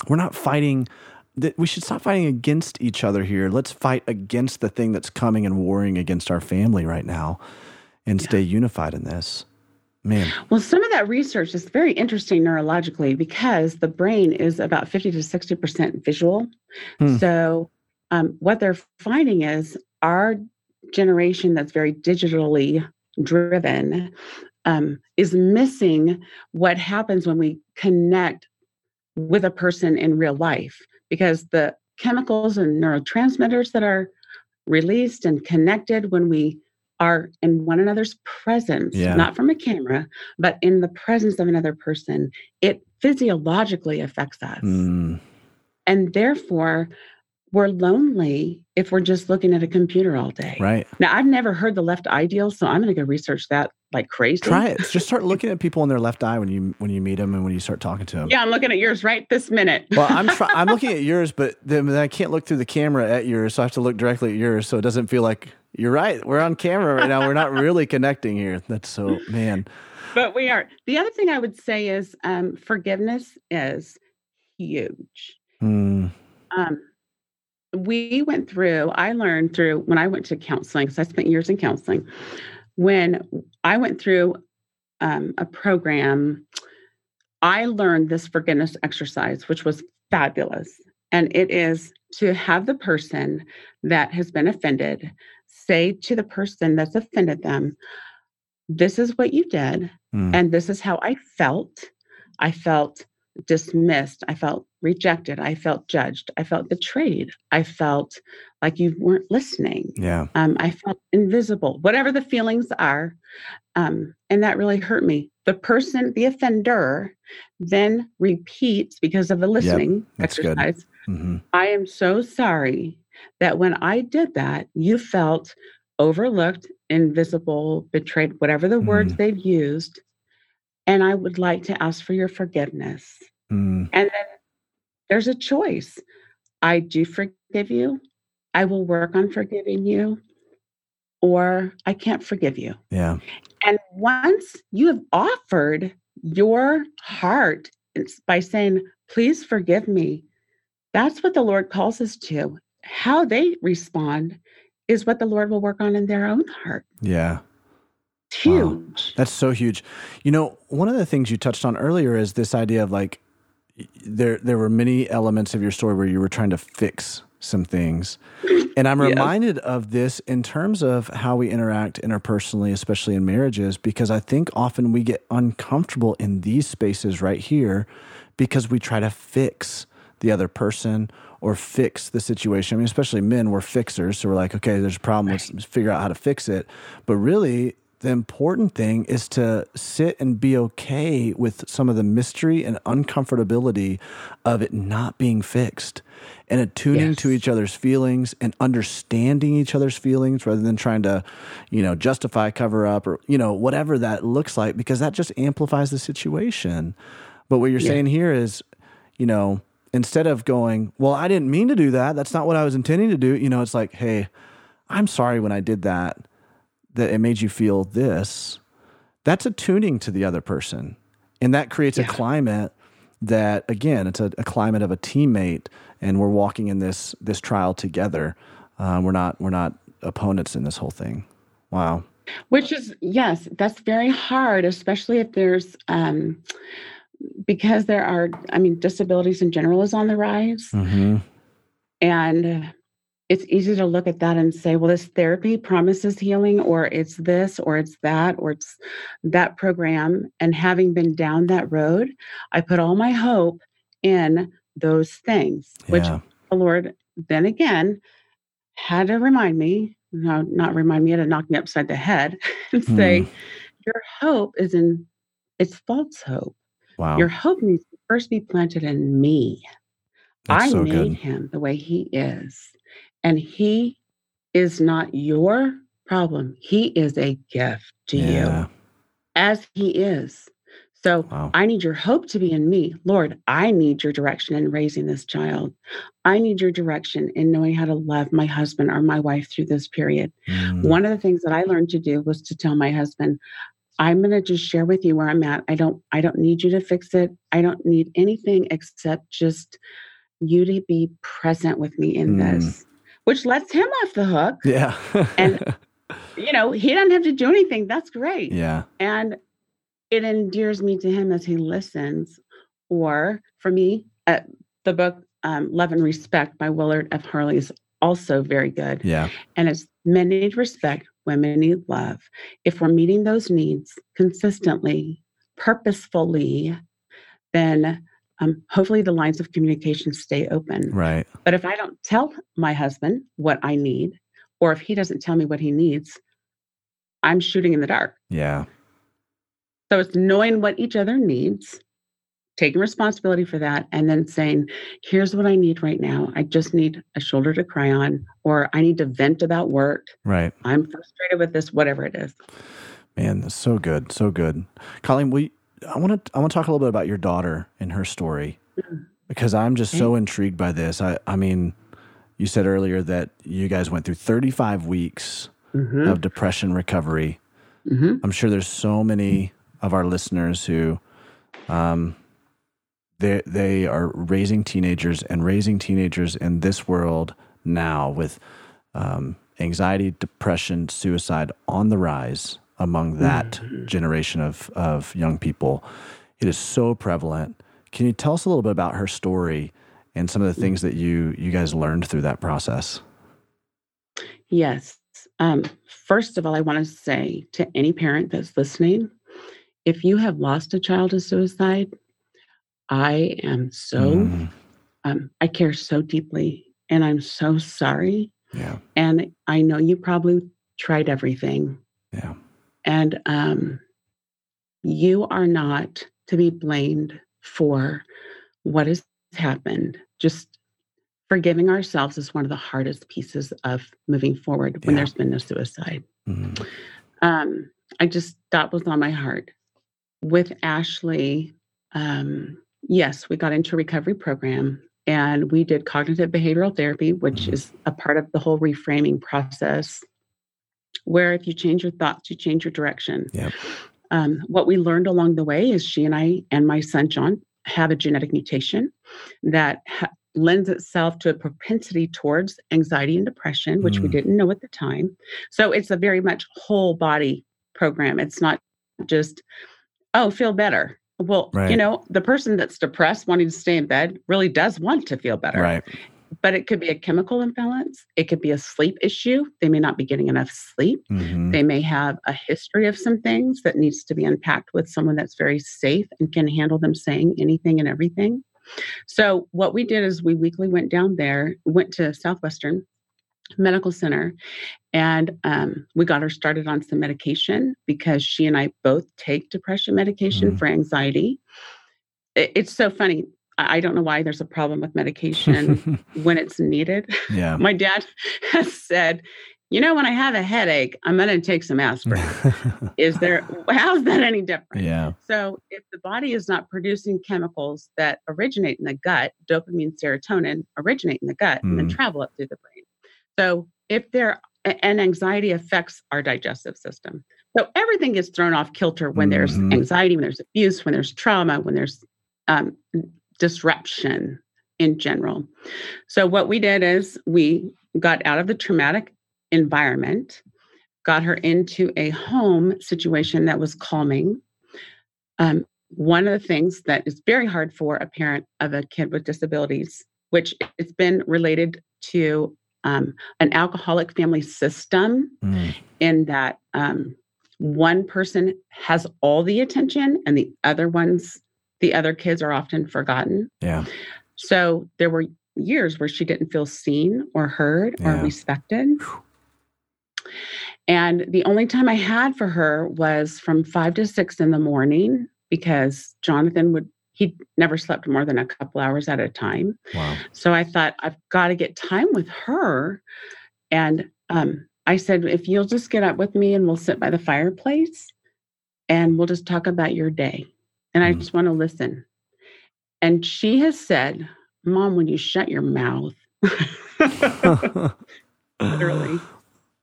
We're not fighting. That we should stop fighting against each other here. Let's fight against the thing that's coming and warring against our family right now, and yeah. stay unified in this. Man. Well, some of that research is very interesting neurologically, because the brain is about fifty to sixty percent visual. Hmm. So um, what they're finding is our generation that's very digitally driven um, is missing what happens when we connect with a person in real life. Because the chemicals and neurotransmitters that are released and connected when we are in one another's presence, yeah. not from a camera, but in the presence of another person, it physiologically affects us. Mm. And therefore, we're lonely if we're just looking at a computer all day. Right. Now, I've never heard the left eye deal, so I'm going to go research that like crazy. Try it. Just start looking at people in their left eye when you when you meet them and when you start talking to them. Yeah, I'm looking at yours right this minute. Well, I'm try- I'm looking at yours, but then I can't look through the camera at yours, so I have to look directly at yours, so it doesn't feel like you're right. We're on camera right now. We're not really connecting here. That's so, man. But we are. The other thing I would say is um, forgiveness is huge. Mm. Um. We went through, I learned through when I went to counseling, because I spent years in counseling, when I went through um, a program, I learned this forgiveness exercise, which was fabulous. And it is to have the person that has been offended say to the person that's offended them, this is what you did. Mm. And this is how I felt. I felt dismissed. I felt rejected. I felt judged. I felt betrayed. I felt like you weren't listening. Yeah. Um, I felt invisible, whatever the feelings are. Um, and that really hurt me. The person, the offender, then repeats because of the listening yep, that's exercise. Good. Mm-hmm. I am so sorry that when I did that, you felt overlooked, invisible, betrayed, whatever the mm. words they've used. And I would like to ask for your forgiveness. Mm. And then there's a choice. I do forgive you. I will work on forgiving you, or I can't forgive you. Yeah. And once you have offered your heart by saying, please forgive me, that's what the Lord calls us to. How they respond is what the Lord will work on in their own heart. Yeah. It's huge. Wow. That's so huge. You know, one of the things you touched on earlier is this idea of like, There there were many elements of your story where you were trying to fix some things. And I'm reminded yeah. of this in terms of how we interact interpersonally, especially in marriages, because I think often we get uncomfortable in these spaces right here because we try to fix the other person or fix the situation. I mean, especially men, we're fixers. So we're like, okay, there's a problem. Right. Let's figure out how to fix it. But really, the important thing is to sit and be okay with some of the mystery and uncomfortability of it not being fixed, and attuning yes. to each other's feelings and understanding each other's feelings rather than trying to, you know, justify, cover up, or, you know, whatever that looks like, because that just amplifies the situation. But what you're yeah. saying here is, you know, instead of going, well, I didn't mean to do that. That's not what I was intending to do. You know, it's like, hey, I'm sorry when I did that. that it made you feel this, that's attuning to the other person. And that creates yeah. a climate that, again, it's a, a climate of a teammate, and we're walking in this this trial together. Uh, we're not we're not opponents in this whole thing. Wow. Which is, yes, that's very hard, especially if there's, um, because there are, I mean, disabilities in general is on the rise. Mm-hmm. And it's easy to look at that and say, well, this therapy promises healing, or it's this, or it's that, or it's that program. And having been down that road, I put all my hope in those things, yeah. which the Lord then again had to remind me, no, not remind me, had to knock me upside the head and mm. say, your hope is in, it's false hope. Wow. Your hope needs to first be planted in me. That's I so made good. Him the way he is. And he is not your problem. He is a gift to yeah. you as he is. So wow. I need your hope to be in me. Lord, I need your direction in raising this child. I need your direction in knowing how to love my husband or my wife through this period. Mm. One of the things that I learned to do was to tell my husband, I'm going to just share with you where I'm at. I don't, I don't need you to fix it. I don't need anything except just you to be present with me in mm. this. Which lets him off the hook. Yeah. And, you know, he doesn't have to do anything. That's great. Yeah. And it endears me to him as he listens. Or for me, uh, the book um, Love and Respect by Willard F. Harley is also very good. Yeah. And it's men need respect, women need love. If we're meeting those needs consistently, purposefully, then Um, hopefully the lines of communication stay open. Right. But if I don't tell my husband what I need, or if he doesn't tell me what he needs, I'm shooting in the dark. Yeah. So it's knowing what each other needs, taking responsibility for that and then saying, here's what I need right now. I just need a shoulder to cry on, or I need to vent about work. Right. I'm frustrated with this, whatever it is. Man, that's so good. So good. Colleen, we, I want to, I want to talk a little bit about your daughter and her story, mm-hmm. because I'm just okay. so intrigued by this. I, I mean, you said earlier that you guys went through thirty-five weeks mm-hmm. of depression recovery. Mm-hmm. I'm sure there's so many of our listeners who, um, They they are raising teenagers and raising teenagers in this world now with um, anxiety, depression, suicide on the rise among that mm-hmm. generation of, of young people. It is so prevalent. Can you tell us a little bit about her story and some of the things that you, you guys learned through that process? Yes. Um, first of all, I want to say to any parent that's listening, if you have lost a child to suicide, I am so, mm. um, I care so deeply, and I'm so sorry. Yeah. And I know you probably tried everything. Yeah. And um, you are not to be blamed for what has happened. Just forgiving ourselves is one of the hardest pieces of moving forward yeah. when there's been no suicide. Mm. Um, I just, that was on my heart. With Ashley, um, yes, we got into a recovery program and we did cognitive behavioral therapy, which mm-hmm. is a part of the whole reframing process, where if you change your thoughts, you change your direction. Yep. Um, what we learned along the way is she and I and my son, John, have a genetic mutation that ha- lends itself to a propensity towards anxiety and depression, which mm. we didn't know at the time. So it's a very much whole body program. It's not just, oh, feel better. Well, right. you know, the person that's depressed wanting to stay in bed really does want to feel better. Right. But it could be a chemical imbalance. It could be a sleep issue. They may not be getting enough sleep. Mm-hmm. They may have a history of some things that needs to be unpacked with someone that's very safe and can handle them saying anything and everything. So what we did is we weekly went down there, went to Southwestern Medical Center, and um, we got her started on some medication because she and I both take depression medication mm. for anxiety. It, it's so funny. I, I don't know why there's a problem with medication when it's needed. Yeah. My dad has said, you know, when I have a headache, I'm going to take some aspirin. Is there, how's that any different? Yeah. So if the body is not producing chemicals that originate in the gut, dopamine, serotonin originate in the gut mm. and then travel up through the brain. So if there, and anxiety affects our digestive system. So everything gets thrown off kilter when there's mm-hmm. anxiety, when there's abuse, when there's trauma, when there's um, disruption in general. So what we did is we got out of the traumatic environment, got her into a home situation that was calming. Um, one of the things that is very hard for a parent of a kid with disabilities, which it's been related to Um, an alcoholic family system mm. in that um, one person has all the attention and the other ones, the other kids are often forgotten. Yeah. So there were years where she didn't feel seen or heard yeah. or respected. Whew. And the only time I had for her was from five to six in the morning, because Jonathan would He never slept more than a couple hours at a time. Wow. So I thought, I've got to get time with her. And um, I said, if you'll just get up with me and we'll sit by the fireplace and we'll just talk about your day. And mm-hmm. I just want to listen. And she has said, Mom, when you shut your mouth, literally,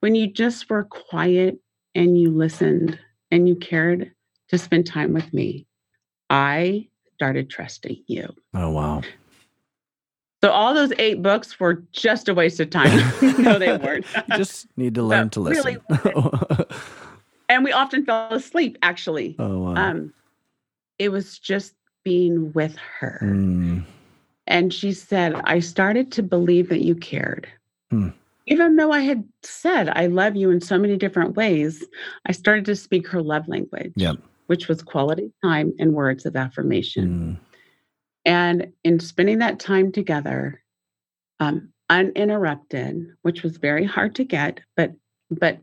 when you just were quiet and you listened and you cared to spend time with me, I started trusting you. Oh, wow. So all those eight books were just a waste of time. No, they weren't. You just need to learn so to listen. Really, and we often fell asleep, actually. Oh, wow. Um, it was just being with her. Mm. And she said, I started to believe that you cared. Mm. Even though I had said, I love you in so many different ways, I started to speak her love language. Yep. Which was quality time and words of affirmation. Mm. And in spending that time together, um, uninterrupted, which was very hard to get, but but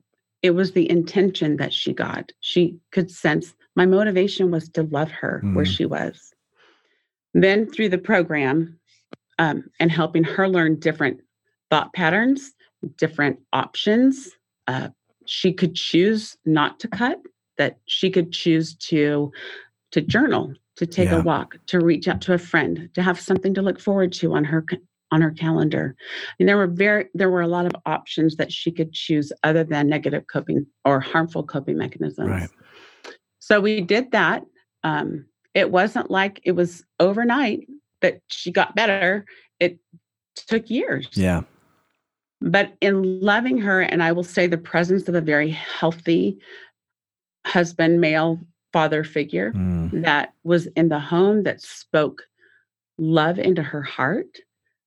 it was the intention that she got. She could sense my motivation was to love her mm. where she was. Then through the program um, and helping her learn different thought patterns, different options. Uh, she could choose not to cut, that she could choose to to journal, to take yeah. a walk, to reach out to a friend, to have something to look forward to on her on her calendar. And there were very there were a lot of options that she could choose other than negative coping or harmful coping mechanisms. Right. So we did that. Um, it wasn't like it was overnight that she got better. It took years. Yeah. But in loving her, and I will say the presence of a very healthy husband, male father figure mm. that was in the home, that spoke love into her heart,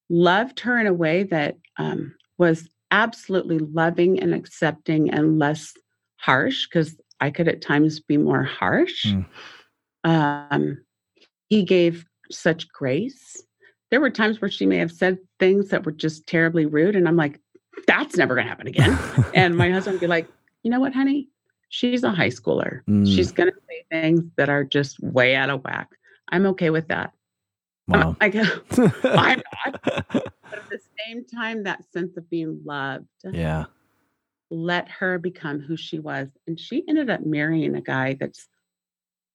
loved her in a way that um, was absolutely loving and accepting and less harsh, because I could at times be more harsh. Mm. Um, he gave such grace. There were times where she may have said things that were just terribly rude. And I'm like, that's never going to happen again. And my husband would be like, you know what, honey? She's a high schooler. Mm. She's going to say things that are just way out of whack. I'm okay with that. Wow. I'm, I go, I'm not. But at the same time, that sense of being loved. Yeah. Let her become who she was. And she ended up marrying a guy that's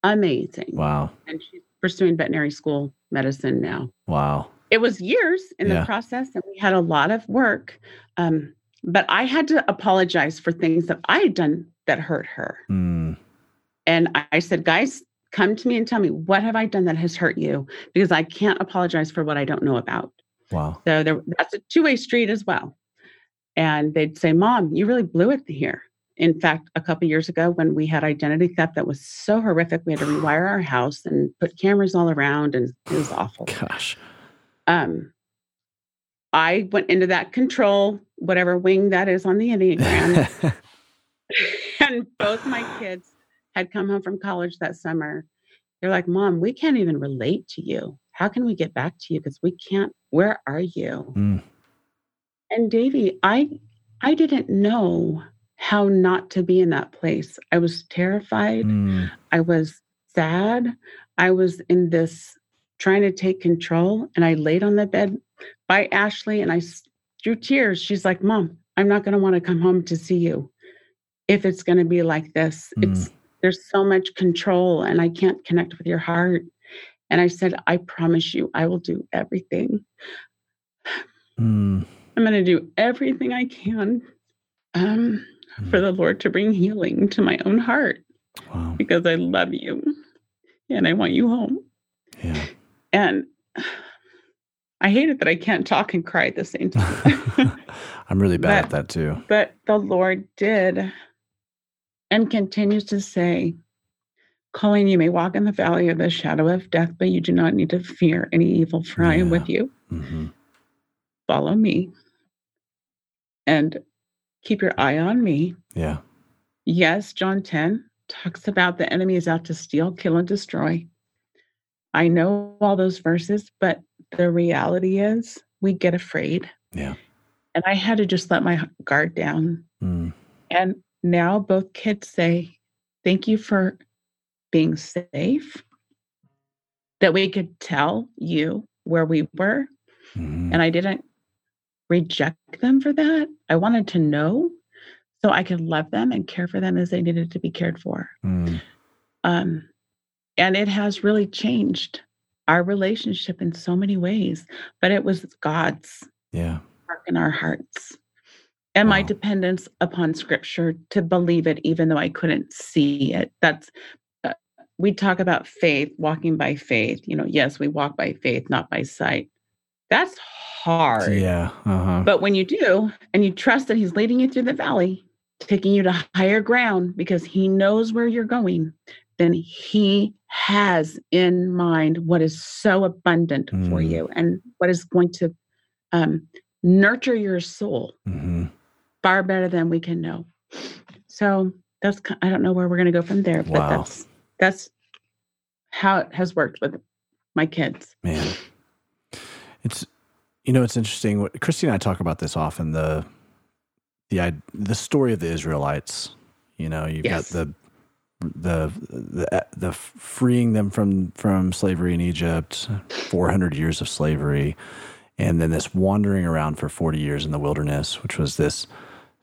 amazing. Wow. And she's pursuing veterinary school medicine now. Wow. It was years in yeah. the process, and we had a lot of work. Um, but I had to apologize for things that I had done that hurt her. Mm. And I, I said, guys, come to me and tell me, what have I done that has hurt you? Because I can't apologize for what I don't know about. Wow. So there, that's a two-way street as well. And they'd say, Mom, you really blew it here. In fact, a couple of years ago when we had identity theft that was so horrific, we had to rewire our house and put cameras all around, and it was awful. Gosh. Um, I went into that control, whatever wing that is on the Enneagram. And both my kids had come home from college that summer. They're like, Mom, we can't even relate to you. How can we get back to you? Because we can't, where are you? Mm. And Davey, I, I didn't know how not to be in that place. I was terrified. Mm. I was sad. I was in this trying to take control. And I laid on the bed by Ashley and I through tears. She's like, Mom, I'm not going to want to come home to see you if it's going to be like this. Mm. It's there's so much control and I can't connect with your heart. And I said, I promise you, I will do everything. Mm. I'm going to do everything I can. Um, for the Lord to bring healing to my own heart. Wow. Because I love you and I want you home. Yeah. And I hate it that I can't talk and cry at the same time. I'm really bad but, at that too. But the Lord did and continues to say, Colleen, you may walk in the valley of the shadow of death, but you do not need to fear any evil, for I am with you. Mm-hmm. Follow me. And keep your eye on me. Yeah. Yes, John ten talks about the enemy is out to steal, kill, and destroy. I know all those verses, but the reality is we get afraid. Yeah. And I had to just let my guard down. Mm. And now both kids say, thank you for being safe, that we could tell you where we were. Mm. And I didn't reject them for that. I wanted to know so I could love them and care for them as they needed to be cared for. Mm. Um, and it has really changed our relationship in so many ways, but it was God's yeah. work in our hearts and wow. my dependence upon scripture to believe it, even though I couldn't see it. That's, uh, we talk about faith, walking by faith, you know, yes, we walk by faith, not by sight. That's hard. Yeah. Uh-huh. But when you do, and you trust that he's leading you through the valley, taking you to higher ground because he knows where you're going, then he has in mind what is so abundant mm. for you and what is going to um, nurture your soul mm-hmm. far better than we can know. So that's, I don't know where we're going to go from there, wow. but that's, that's how it has worked with my kids. Man. It's, you know, it's interesting. What Christy and I talk about this often, the the the story of the Israelites. You know, you've yes. got the the the the freeing them from from slavery in Egypt, four hundred years of slavery, and then this wandering around for forty years in the wilderness, which was this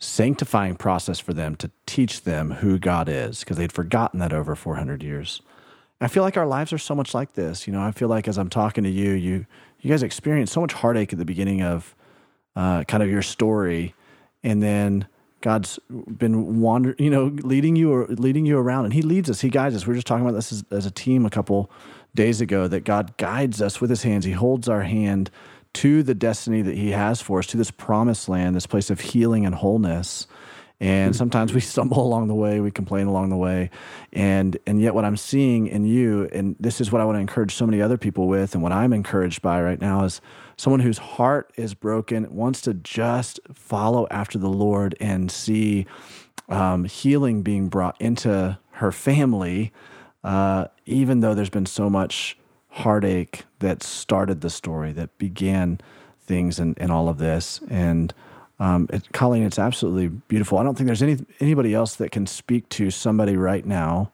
sanctifying process for them to teach them who God is, because they'd forgotten that over four hundred years. I feel like our lives are so much like this. You know, I feel like as I'm talking to you, you you guys experience so much heartache at the beginning of uh, kind of your story, and then God's been wandering, you know, leading you or leading you around, and He leads us, He guides us. We were just talking about this as, as a team a couple days ago, that God guides us with His hands. He holds our hand to the destiny that He has for us, to this promised land, this place of healing and wholeness. And sometimes we stumble along the way, we complain along the way, and and yet what I'm seeing in you, and this is what I want to encourage so many other people with, and what I'm encouraged by right now, is someone whose heart is broken, wants to just follow after the Lord and see um, healing being brought into her family, uh, even though there's been so much heartache that started the story, that began things in, in all of this. And Um, it, Colleen, it's absolutely beautiful. I don't think there's any anybody else that can speak to somebody right now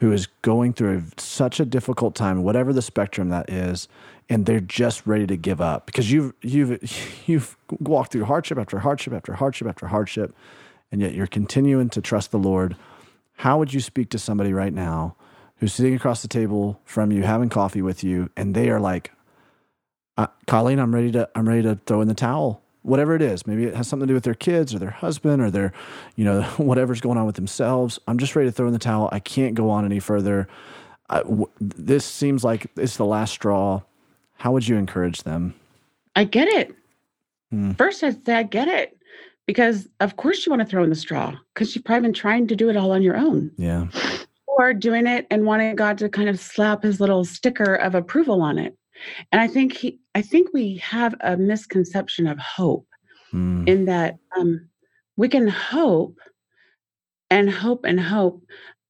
who is going through a, such a difficult time, whatever the spectrum that is, and they're just ready to give up, because you've you've you've walked through hardship after hardship after hardship after hardship, and yet you're continuing to trust the Lord. How would you speak to somebody right now who's sitting across the table from you, having coffee with you, and they are like, uh, "Colleen, I'm ready to I'm ready to throw in the towel." Whatever it is, maybe it has something to do with their kids or their husband or their, you know, whatever's going on with themselves. I'm just ready to throw in the towel. I can't go on any further. I, w- this seems like it's the last straw. How would you encourage them? I get it. Hmm. First, I'd say I get it, because of course you want to throw in the straw, because you've probably been trying to do it all on your own. Yeah. Or doing it and wanting God to kind of slap His little sticker of approval on it. And I think he, I think we have a misconception of hope mm. in that um, we can hope and hope and hope,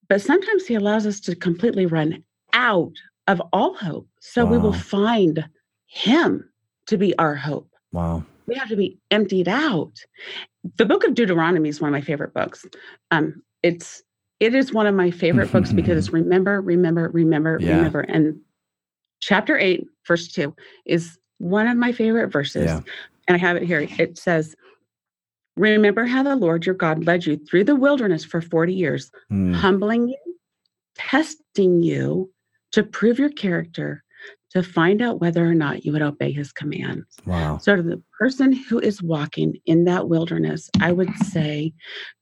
but sometimes He allows us to completely run out of all hope. So wow. we will find Him to be our hope. Wow. We have to be emptied out. The book of Deuteronomy is one of my favorite books. Um, it's, it is one of my favorite books because it's remember, remember, remember, yeah. remember. And chapter eight, verse two is one of my favorite verses, yeah. and I have it here. It says, "Remember how the Lord your God led you through the wilderness for forty years, mm. humbling you, testing you to prove your character, to find out whether or not you would obey His commands." Wow. So to the person who is walking in that wilderness, I would say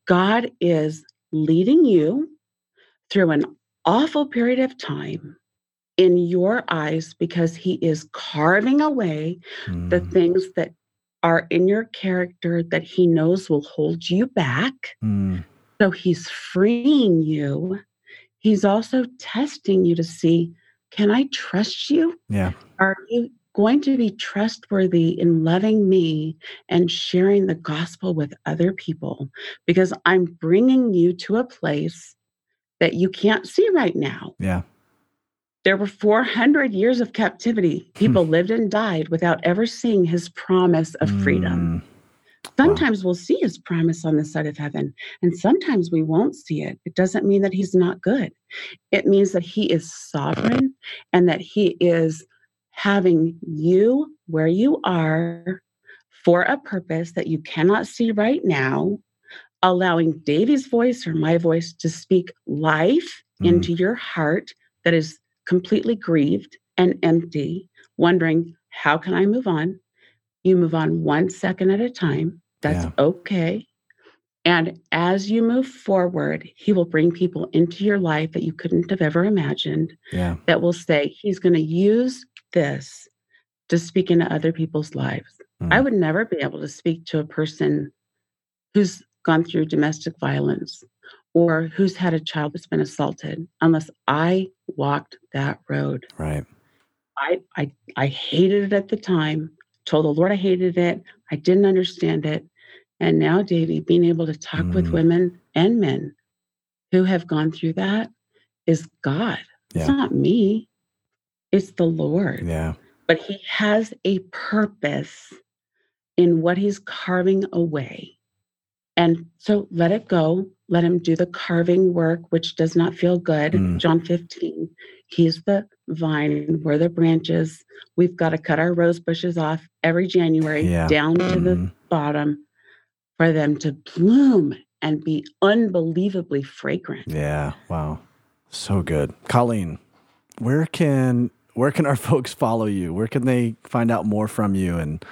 God is leading you through an awful period of time in your eyes, because He is carving away mm. the things that are in your character that He knows will hold you back. Mm. So He's freeing you. He's also testing you to see, can I trust you? Yeah. Are you going to be trustworthy in loving me and sharing the gospel with other people? Because I'm bringing you to a place that you can't see right now. Yeah. There were four hundred years of captivity. People lived and died without ever seeing His promise of freedom. Mm. Sometimes wow. we'll see His promise on the side of heaven, and sometimes we won't see it. It doesn't mean that He's not good. It means that He is sovereign and that He is having you where you are for a purpose that you cannot see right now, allowing Davey's voice or my voice to speak life mm. into your heart that is completely grieved and empty, wondering, how can I move on? You move on one second at a time. That's yeah. okay. And as you move forward, He will bring people into your life that you couldn't have ever imagined yeah. that will say, He's going to use this to speak into other people's lives. Mm. I would never be able to speak to a person who's gone through domestic violence or who's had a child that's been assaulted unless I walked that road. Right. I I I hated it at the time, told the Lord I hated it. I didn't understand it. And now, Davey, being able to talk mm. with women and men who have gone through that is God. Yeah. It's not me. It's the Lord. Yeah. But He has a purpose in what He's carving away. And so let it go. Let him do the carving work, which does not feel good. Mm. John fifteen, he's the vine, we're the branches. We've got to cut our rose bushes off every January yeah. down to mm. the bottom for them to bloom and be unbelievably fragrant. Yeah. Wow. So good. Colleen, where can, where can our folks follow you? Where can they find out more from you and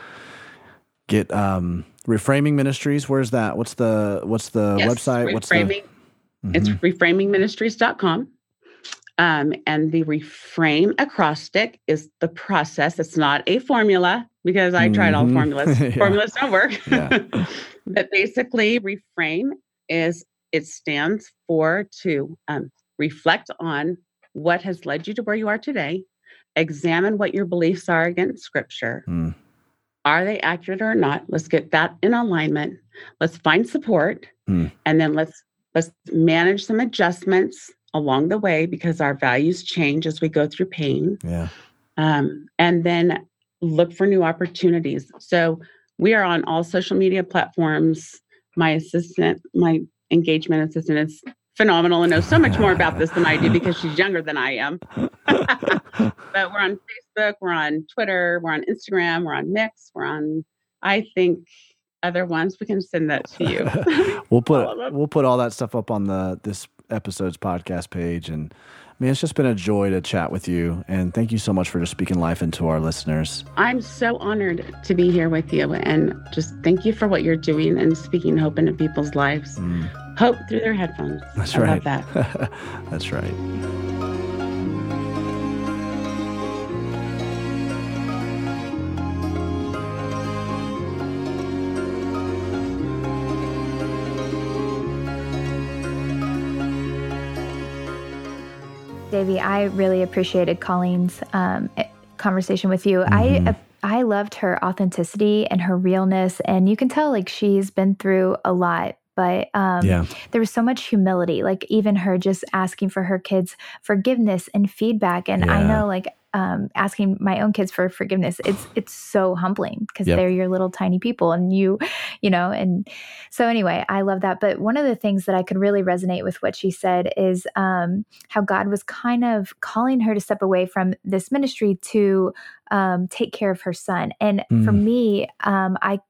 get, um, Reframing Ministries, where's that? What's the what's the yes, website? What's the mm-hmm. It's reframing ministries dot com. Um, and the reframe acrostic is the process. It's not a formula because I tried mm-hmm. all formulas. yeah. Formulas don't work. Yeah. But basically, reframe is it stands for to um, reflect on what has led you to where you are today, examine what your beliefs are against Scripture. Mm. Are they accurate or not? Let's get that in alignment. Let's find support. Mm. And then let's let's manage some adjustments along the way because our values change as we go through pain. Yeah. Um, and then look for new opportunities. So we are on all social media platforms. My assistant, my engagement assistant is phenomenal and knows so much more about this than I do because she's younger than I am. But we're on Facebook, we're on Twitter, we're on Instagram, we're on Mix, we're on, I think, other ones. We can send that to you. we'll put we'll put all that stuff up on the this episode's podcast page. And I mean, it's just been a joy to chat with you. And thank you so much for just speaking life into our listeners. I'm so honored to be here with you. And just thank you for what you're doing and speaking hope into people's lives. Mm. Hope through their headphones. That's I right. love that. That's right. Davey, I really appreciated Colleen's um, conversation with you. Mm-hmm. I I loved her authenticity and her realness, and you can tell like she's been through a lot. But um, yeah. there was so much humility, like even her just asking for her kids forgiveness and feedback. And yeah. I know, like um, asking my own kids for forgiveness, it's it's so humbling because yep. they're your little tiny people, and you, you know. And so anyway, I love that. But one of the things that I could really resonate with what she said is um, how God was kind of calling her to step away from this ministry to um, take care of her son. And mm. for me, um, I.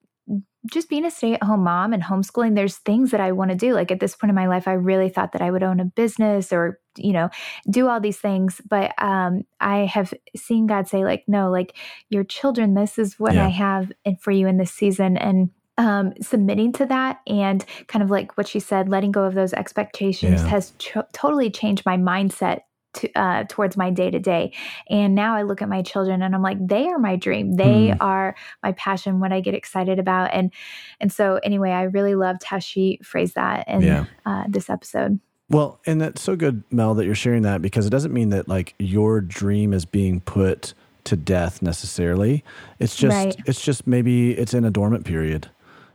just being a stay-at-home mom and homeschooling, there's things that I want to do. Like at this point in my life, I really thought that I would own a business or, you know, do all these things. But um, I have seen God say like, no, like your children, this is what yeah. I have for you in this season. And um, submitting to that and kind of like what she said, letting go of those expectations yeah. has ch- totally changed my mindset To, uh, towards my day to day. And now I look at my children and I'm like, they are my dream. They mm. are my passion, what I get excited about. And, and so anyway, I really loved how she phrased that in yeah. uh, this episode. Well, and that's so good, Mel, that you're sharing that because it doesn't mean that like your dream is being put to death necessarily. It's just, right. it's just maybe it's in a dormant period,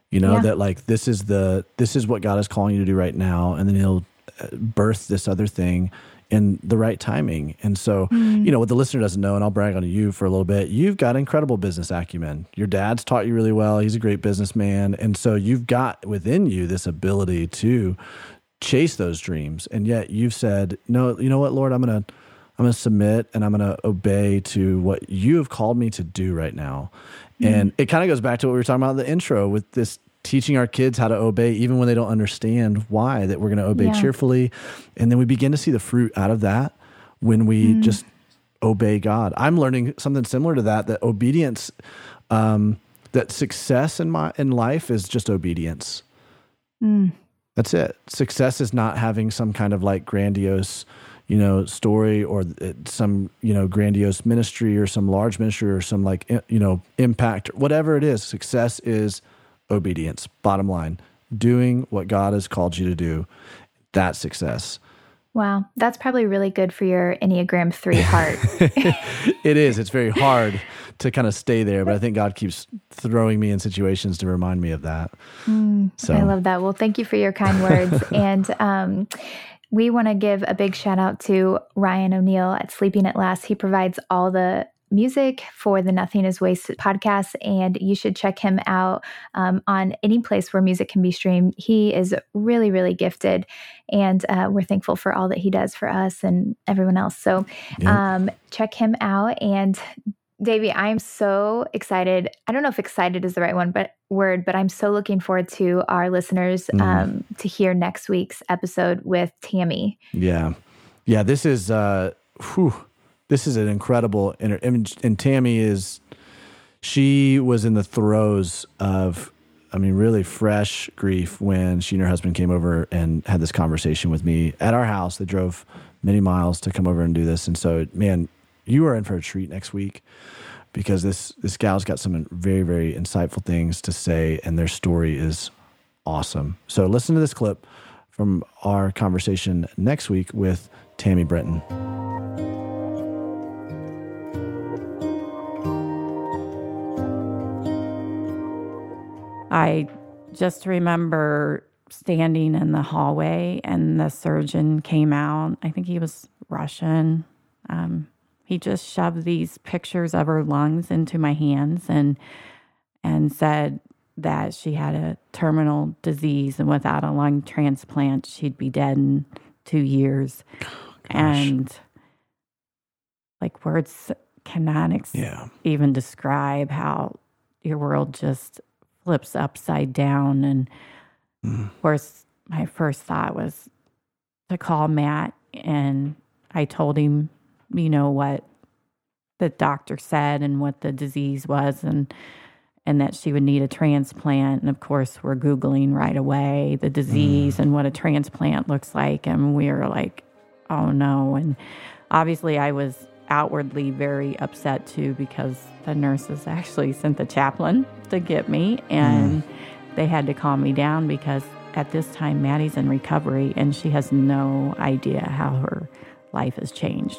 you know, yeah. that like, this is the, this is what God is calling you to do right now. And then he'll birth this other thing in the right timing. And so, mm. you know, what the listener doesn't know, and I'll brag on you for a little bit, you've got incredible business acumen. Your dad's taught you really well. He's a great businessman. And so you've got within you this ability to chase those dreams. And yet you've said, no, you know what, Lord, I'm going to, I'm going to submit and I'm going to obey to what you have called me to do right now. Mm. And it kind of goes back to what we were talking about in the intro with this teaching our kids how to obey, even when they don't understand why, that we're going to obey yeah. cheerfully. And then we begin to see the fruit out of that when we mm. just obey God. I'm learning something similar to that, that obedience, um, that success in my, in life is just obedience. Mm. That's it. Success is not having some kind of like grandiose, you know, story or some, you know, grandiose ministry or some large ministry or some like, you know, impact, whatever it is. Success is obedience, bottom line, doing what God has called you to do, that's success. Wow. That's probably really good for your Enneagram three heart. It is. It's very hard to kind of stay there, but I think God keeps throwing me in situations to remind me of that. Mm, so I love that. Well, thank you for your kind words. and um, we want to give a big shout out to Ryan O'Neill at Sleeping at Last. He provides all the music for the Nothing is Wasted podcast, and you should check him out um, on any place where music can be streamed. He is really, really gifted, and uh, we're thankful for all that he does for us and everyone else. So yeah. um, check him out. And Davey, I'm so excited. I don't know if excited is the right one, but word, but I'm so looking forward to our listeners mm. um, to hear next week's episode with Tammy. Yeah. Yeah, this is, uh, whew, this is an incredible, inter- and Tammy is, she was in the throes of, I mean, really fresh grief when she and her husband came over and had this conversation with me at our house. They drove many miles to come over and do this. And so, man, you are in for a treat next week, because this this gal's got some very, very insightful things to say, and their story is awesome. So listen to this clip from our conversation next week with Tammy Brenton. I just remember standing in the hallway, and the surgeon came out. I think he was Russian. Um, he just shoved these pictures of her lungs into my hands and and said that she had a terminal disease, and without a lung transplant, she'd be dead in two years. Oh, and like words cannot ex- yeah. even describe how your world just flips upside down. And mm. of course, my first thought was to call Matt, and I told him, you know, what the doctor said and what the disease was, and and that she would need a transplant. And of course, we're Googling right away the disease mm. and what a transplant looks like. And we were like, oh no. And obviously I was outwardly very upset too, because the nurses actually sent the chaplain to get me, and mm. they had to calm me down, because at this time Maddie's in recovery and she has no idea how her life has changed.